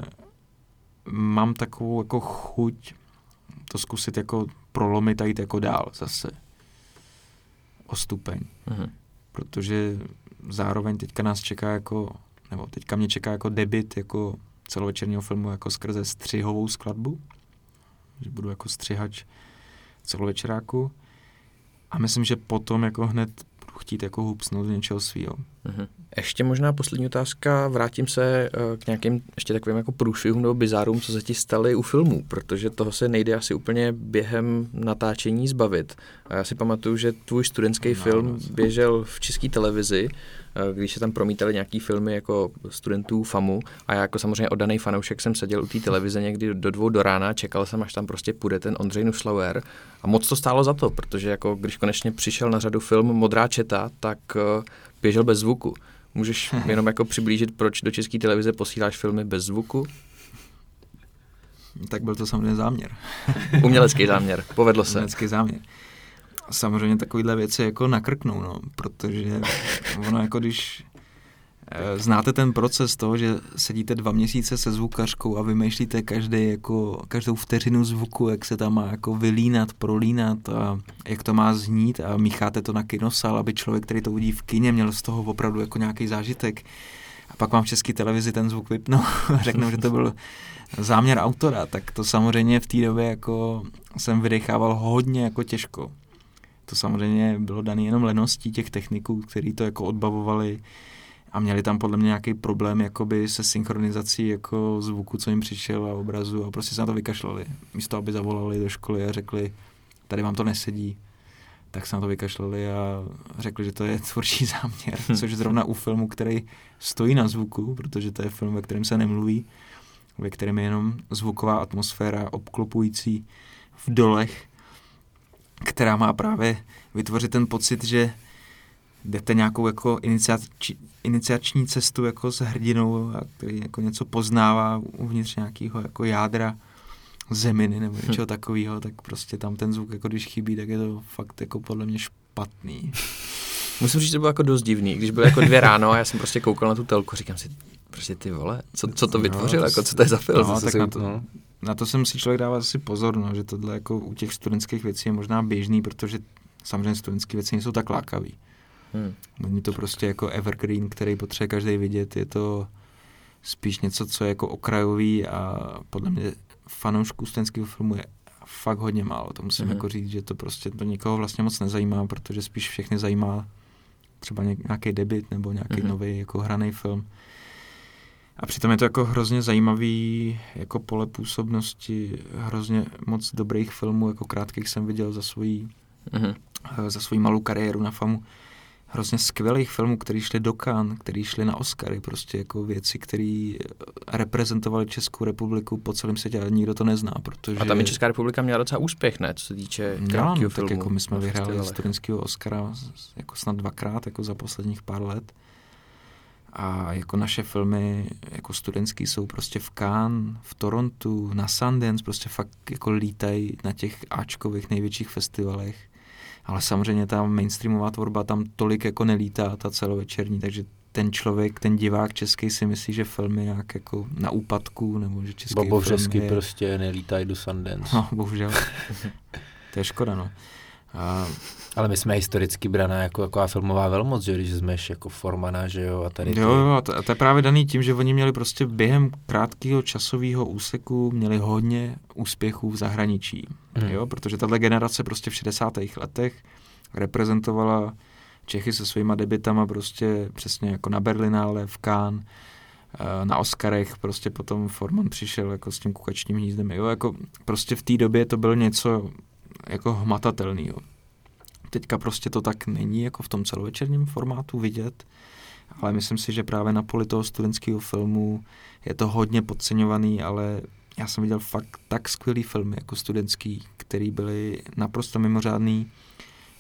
mám takovou jako chuť to zkusit jako prolomit a jít jako dál zase o stupeň. Mhm. Protože zároveň teďka nás čeká jako, nebo teďka mě čeká jako debut jako celovečerního filmu jako skrze střihovou skladbu, že budu jako střihač celovečeráku a myslím, že potom jako hned budu chtít jako hupsnout do něčeho svýho. Mhm. Ještě možná poslední otázka, vrátím se k nějakým ještě takovým jako průšvihům nebo bizárům, co se ti staly u filmů, protože toho se nejde asi úplně během natáčení zbavit. A já si pamatuju, že tvůj studentský no, film no, běžel v České televizi, když se tam promítaly nějaký filmy jako studentů FAMU a já jako samozřejmě oddaný fanoušek jsem seděl u té televize někdy do dvou do rána, čekal jsem, až tam prostě půjde ten Ondřej Nuslauer a moc to stálo za to, protože jako když konečně přišel na řadu film Modrá četa, tak běžel bez zvuku. Můžeš jenom jako přiblížit, proč do České televize posíláš filmy bez zvuku? Tak byl to samozřejmě záměr. Umělecký záměr, povedlo se. Umělecký záměr. Samozřejmě takovýhle věci jako nakrknou, no, protože ono jako když e, znáte ten proces toho, že sedíte dva měsíce se zvukařkou a vymýšlíte každý jako, každou vteřinu zvuku, jak se tam má jako vylínat, prolínat a jak to má znít a mícháte to na kinosal, aby člověk, který to uvidí v kině, měl z toho opravdu jako nějaký zážitek. A pak vám v České televizi ten zvuk vypnou a řeknou, že to byl záměr autora, tak to samozřejmě v té době jako jsem vydechával hodně jako těžko. To samozřejmě bylo dané jenom leností těch techniků, kteří to jako odbavovali a měli tam podle mě nějaký problém jakoby se synchronizací jako zvuku, co jim přišel a obrazu a prostě se na to vykašlali. Místo, aby zavolali do školy a řekli, tady vám to nesedí, tak se na to vykašlali a řekli, že to je tvůrčí záměr, což zrovna u filmu, který stojí na zvuku, protože to je film, ve kterém se nemluví, ve kterém je jenom zvuková atmosféra obklopující v dolech, která má právě vytvořit ten pocit, že jdete nějakou jako iniciační, iniciační cestu jako s hrdinou, který jako něco poznává uvnitř nějakého jako jádra zeminy nebo něčeho hmm. takového, tak prostě tam ten zvuk, jako když chybí, tak je to fakt jako podle mě špatný. Musím říct, že to bylo jako dost divný, když bylo jako dvě ráno a já jsem prostě koukal na tu telku, říkám si, prostě ty vole, co, co to vytvořil, no, jako, co to je za film? No, tak na to, no. Na to jsem si člověk dával asi pozor, no, že tohle jako u těch studentských věcí je možná běžný, protože samozřejmě studentské věci nejsou tak lákavý. Hmm. Není to prostě jako evergreen, který potřebuje každý vidět, je to spíš něco, co je jako okrajový a podle mě fanoušků studentského filmu je fakt hodně málo. To musím hmm. jako říct, že to prostě to nikoho vlastně moc nezajímá, protože spíš všechny zajímá třeba nějaký debut nebo nějaký mm-hmm. nový jako hraný film. A přitom je to jako hrozně zajímavý jako pole působnosti, hrozně moc dobrých filmů, jako krátkých jsem viděl za svoji mm-hmm. za svoji malou kariéru na FAMU. Hrozně skvělých filmů, který šli do Cannes, který šli na Oscary, prostě jako věci, které reprezentovaly Českou republiku po celém světě, ale nikdo to nezná, protože... A tam je Česká republika měla docela úspěch, ne, co se týče krátkého filmu. Tak jako my jsme vyhráli studentského Oscara jako snad dvakrát, jako za posledních pár let. A jako naše filmy, jako studentský, jsou prostě v Cannes, v Torontu, na Sundance, prostě fakt jako lítají na těch áčkových největších festivalech. Ale samozřejmě ta mainstreamová tvorba tam tolik jako nelítá, ta celovečerní, takže ten člověk, ten divák český si myslí, že film je nějak jako na úpadku, nebo že český film Bobovřesky je... prostě nelítají do Sundance. No, bohužel. To je škoda, no. A... Ale my jsme historicky braná jako, jako filmová velmoc, že když jsme jako Formana, že jo, a tady... Ty... Jo, jo, a to, a to je právě daný tím, že oni měli prostě během krátkého časového úseku měli hodně úspěchů v zahraničí, hmm. jo, protože tato generace prostě v šedesátých letech reprezentovala Čechy se svýma debitama prostě přesně jako na Berlinále, v Cannes, na Oscarech, prostě potom Forman přišel jako s tím kukačním hnízdem, jo, jako prostě v té době to bylo něco jako hmatatelný, jo. Teďka prostě to tak není jako v tom celovečerním formátu vidět, ale myslím si, že právě na poli toho studentského filmu je to hodně podceňovaný, ale já jsem viděl fakt tak skvělý filmy jako studentský, který byly naprosto mimořádný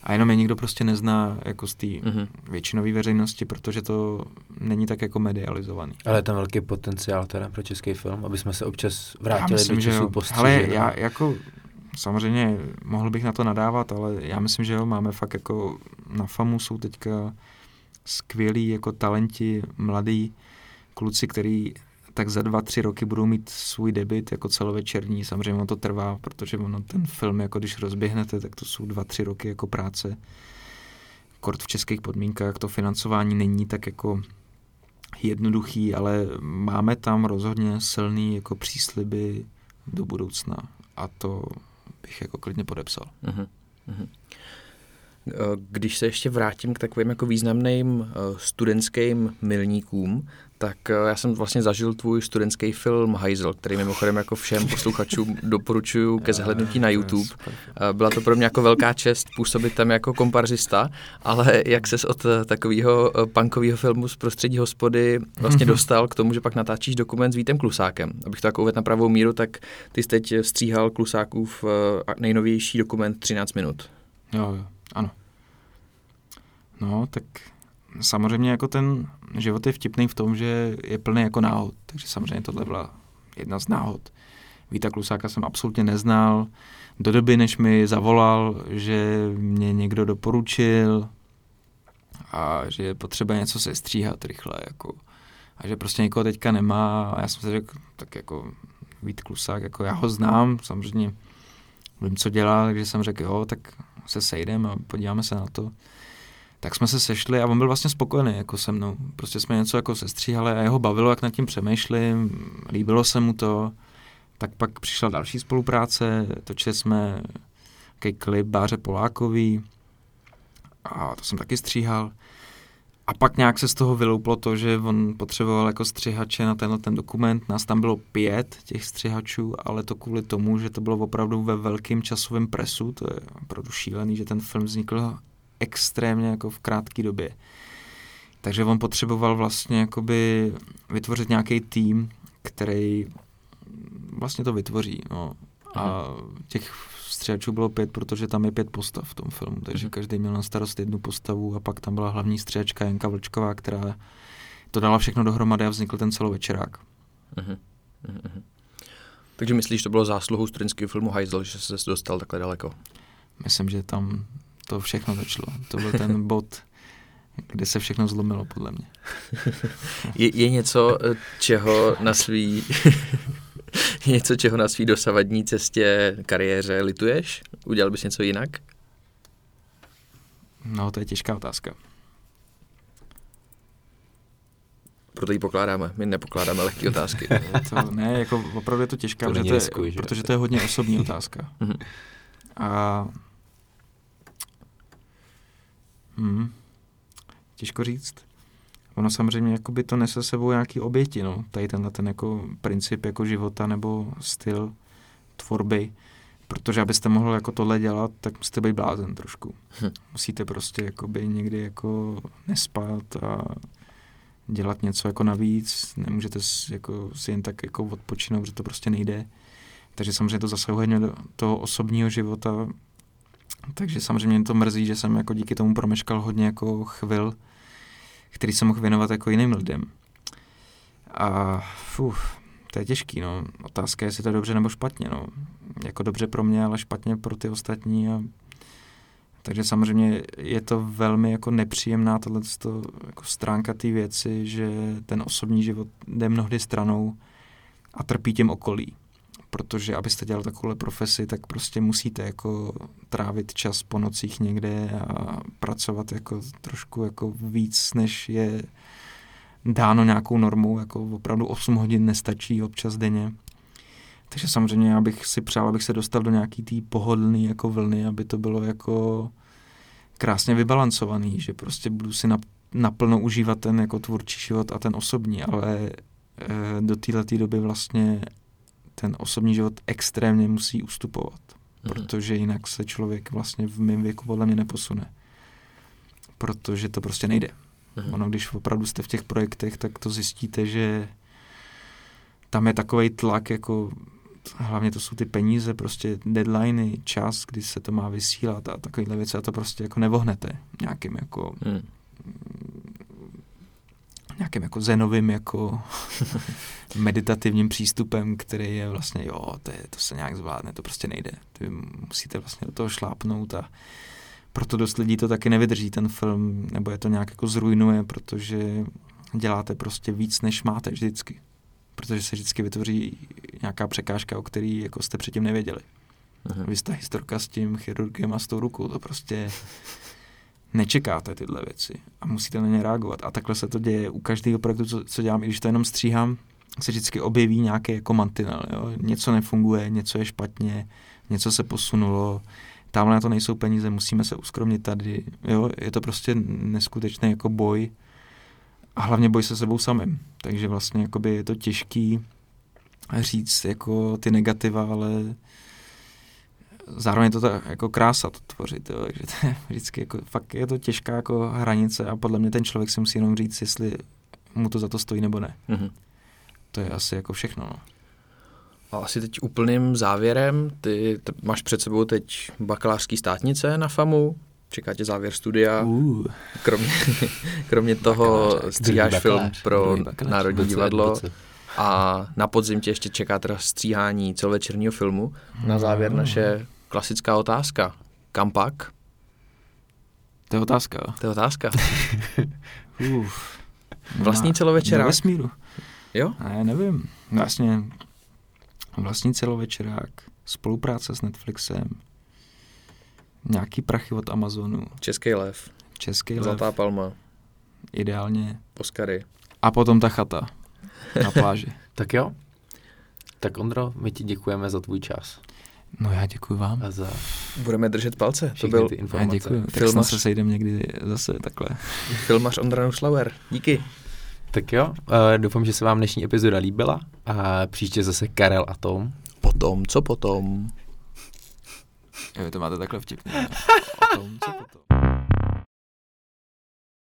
a jenom je nikdo prostě nezná jako z té mm-hmm. většinové veřejnosti, protože to není tak jako medializovaný. Ale je tam velký potenciál teda pro český film, aby jsme se občas vrátili myslím, do času postříženého. Ale já jako... Samozřejmě mohl bych na to nadávat, ale já myslím, že jo, máme fakt jako na FAMU jsou teďka skvělí jako talenti, mladí kluci, který tak za dva, tři roky budou mít svůj debut jako celovečerní. Samozřejmě ono to trvá, protože ono ten film, jako když rozběhnete, tak to jsou dva, tři roky jako práce. Kort v českých podmínkách to financování není tak jako jednoduchý, ale máme tam rozhodně silný jako přísliby do budoucna a to bych jako klidně podepsal. Uh-huh, uh-huh. Když se ještě vrátím k takovým jako významným studentským milníkům, tak já jsem vlastně zažil tvůj studentský film Hajzel, který mimochodem jako všem posluchačům doporučuju ke zhlédnutí na YouTube. Byla to pro mě jako velká čest působit tam jako komparzista, ale jak ses od takového punkového filmu z prostředí hospody vlastně dostal k tomu, že pak natáčíš dokument s Vítem Klusákem. Abych to jako uvedl na pravou míru, tak ty jsi teď stříhal Klusákův nejnovější dokument třináct minut. Jo, jo. Ano. No, tak samozřejmě jako ten život je vtipný v tom, že je plný jako náhod. Takže samozřejmě tohle byla jedna z náhod. Víta Klusáka jsem absolutně neznal. Do doby, než mi zavolal, že mě někdo doporučil a že je potřeba něco se stříhat rychle. Jako. A že prostě někoho teďka nemá. A já jsem si řekl, tak jako Vít Klusák, jako já ho znám, samozřejmě vím, co dělá, takže jsem řekl, jo, tak se sejdeme a podíváme se na to. Tak jsme se sešli a on byl vlastně spokojený jako se mnou. Prostě jsme něco jako sestříhali a jeho bavilo, jak nad tím přemýšlím, líbilo se mu to. Tak pak přišla další spolupráce, točili jsme takový klip Báře Polákový a to jsem taky stříhal. A pak nějak se z toho vylouplo to, že on potřeboval jako střihače na tenhle ten dokument. Nás tam bylo pět těch střihačů, ale to kvůli tomu, že to bylo opravdu ve velkém časovém presu. To je opravdu šílený, že ten film vznikl extrémně jako v krátké době. Takže on potřeboval vlastně jakoby vytvořit nějaký tým, který vlastně to vytvoří. No. A těch střihačů bylo pět, protože tam je pět postav v tom filmu, takže každý měl na starost jednu postavu a pak tam byla hlavní střihačka Jenka Vlčková, která to dala všechno dohromady a vznikl ten celovečerák. Uh-huh. Uh-huh. Takže myslíš, to bylo zásluhou studentského filmu Hajzel, že jsi se dostal takhle daleko? Myslím, že tam to všechno začalo. To byl ten bod, kde se všechno zlomilo, podle mě. je, je něco, čeho na svý... Něco, čeho na svý dosavadní cestě, kariéře lituješ? Udělal bys něco jinak? No, to je těžká otázka. Proto ji pokládáme. My nepokládáme lehké otázky. to, ne, jako opravdu je to těžká, to protože, riskuji, to je, protože to je hodně osobní otázka. A... Hmm. těžko říct. Ono samozřejmě jakoby to nese sebou nějaký oběti, no. Tady tenhle ten jako princip jako života nebo styl tvorby, protože abyste mohl jako tohle dělat, tak musíte být blázen trošku. Hm. Musíte prostě jakoby někdy jako nespat a dělat něco jako navíc, nemůžete jako si jen tak jako odpočinout, protože to prostě nejde. Takže samozřejmě to zasahuje do toho osobního života. Takže samozřejmě mě to mrzí, že jsem jako díky tomu promeškal hodně jako chvil, který jsem mohl věnovat jako jiným lidem. A fuf, to je těžký, no. Otázka je, jestli to je dobře nebo špatně, no. Jako dobře pro mě, ale špatně pro ty ostatní. A... takže samozřejmě je to velmi jako nepříjemná tohleto jako stránka té věci, že ten osobní život jde mnohdy stranou a trpí tím okolí. Protože abyste dělal takovou profesi, tak prostě musíte jako trávit čas po nocích někde a pracovat jako trošku jako víc, než je dáno nějakou normou, jako opravdu osm hodin nestačí občas denně. Takže samozřejmě já bych si přál, abych se dostal do nějaký té pohodlné jako vlny, aby to bylo jako krásně vybalancovaný, že prostě budu si naplno užívat ten jako tvůrčí život a ten osobní, ale do téhleté doby vlastně ten osobní život extrémně musí ustupovat, mhm. protože jinak se člověk vlastně v mém věku podle mě neposune. Protože to prostě nejde. Mhm. Ono, když opravdu jste v těch projektech, tak to zjistíte, že tam je takovej tlak, jako hlavně to jsou ty peníze, prostě deadliny, čas, kdy se to má vysílat a takovýhle věci a to prostě jako nevohnete nějakým jako mhm. nějakým jako zenovým jako meditativním přístupem, který je vlastně, jo, to, je, to se nějak zvládne, to prostě nejde. Ty musíte vlastně do toho šlápnout a proto dost lidí to taky nevydrží ten film, nebo je to nějak jako zrujnuje, protože děláte prostě víc, než máte vždycky. Protože se vždycky vytvoří nějaká překážka, o který jako jste předtím nevěděli. Aha. Vy jste historka s tím chirurgem a s tou rukou, to prostě... nečekáte tyhle věci a musíte na ně reagovat. A takhle se to děje u každého projektu, co, co dělám, i když to jenom stříhám, se vždycky objeví nějaký jako mantinel. Jo? Něco nefunguje, něco je špatně, něco se posunulo, tamhle na to nejsou peníze, musíme se uskromnit tady. Jo? Je to prostě neskutečný jako boj a hlavně boj se sebou samým. Takže vlastně jakoby je to těžký říct jako ty negativa, ale... zároveň je to ta jako krása to tvořit, jo, takže to je vždycky jako, fakt je to těžká jako hranice a podle mě ten člověk si musí jenom říct, jestli mu to za to stojí nebo ne. Mm-hmm. To je asi jako všechno. No. A asi teď úplným závěrem, ty t- máš před sebou teď bakalářský státnice na FAMU, čeká tě závěr studia, uh. kromě, kromě toho stříháš film pro Národní divadlo. A na podzim tě ještě čeká teda stříhání celovečerního filmu. Na závěr naše klasická otázka. Kam pak? To je otázka. To je otázka. Uf. Vlastní celovečerák? Do vesmíru. Jo? Ne, nevím. Vlastně vlastní celovečerák, spolupráce s Netflixem, nějaký prachy od Amazonu. Český lev. Český lev. Zlatá palma. Ideálně. Oscary. A potom ta chata. Na pláži. Tak jo. Tak Ondro, my ti děkujeme za tvůj čas. No já děkuji vám. A za... budeme držet palce. To byl... ty informace. Já děkuji. Filmař... tak se sejdeme někdy zase takhle. Filmař Ondra Nuslauer. Díky. Tak jo. Uh, doufám, že se vám dnešní epizoda líbila. A příště zase Karel a Tom. Potom, co potom? Jo, to máte takhle vtipně. O tom, co potom.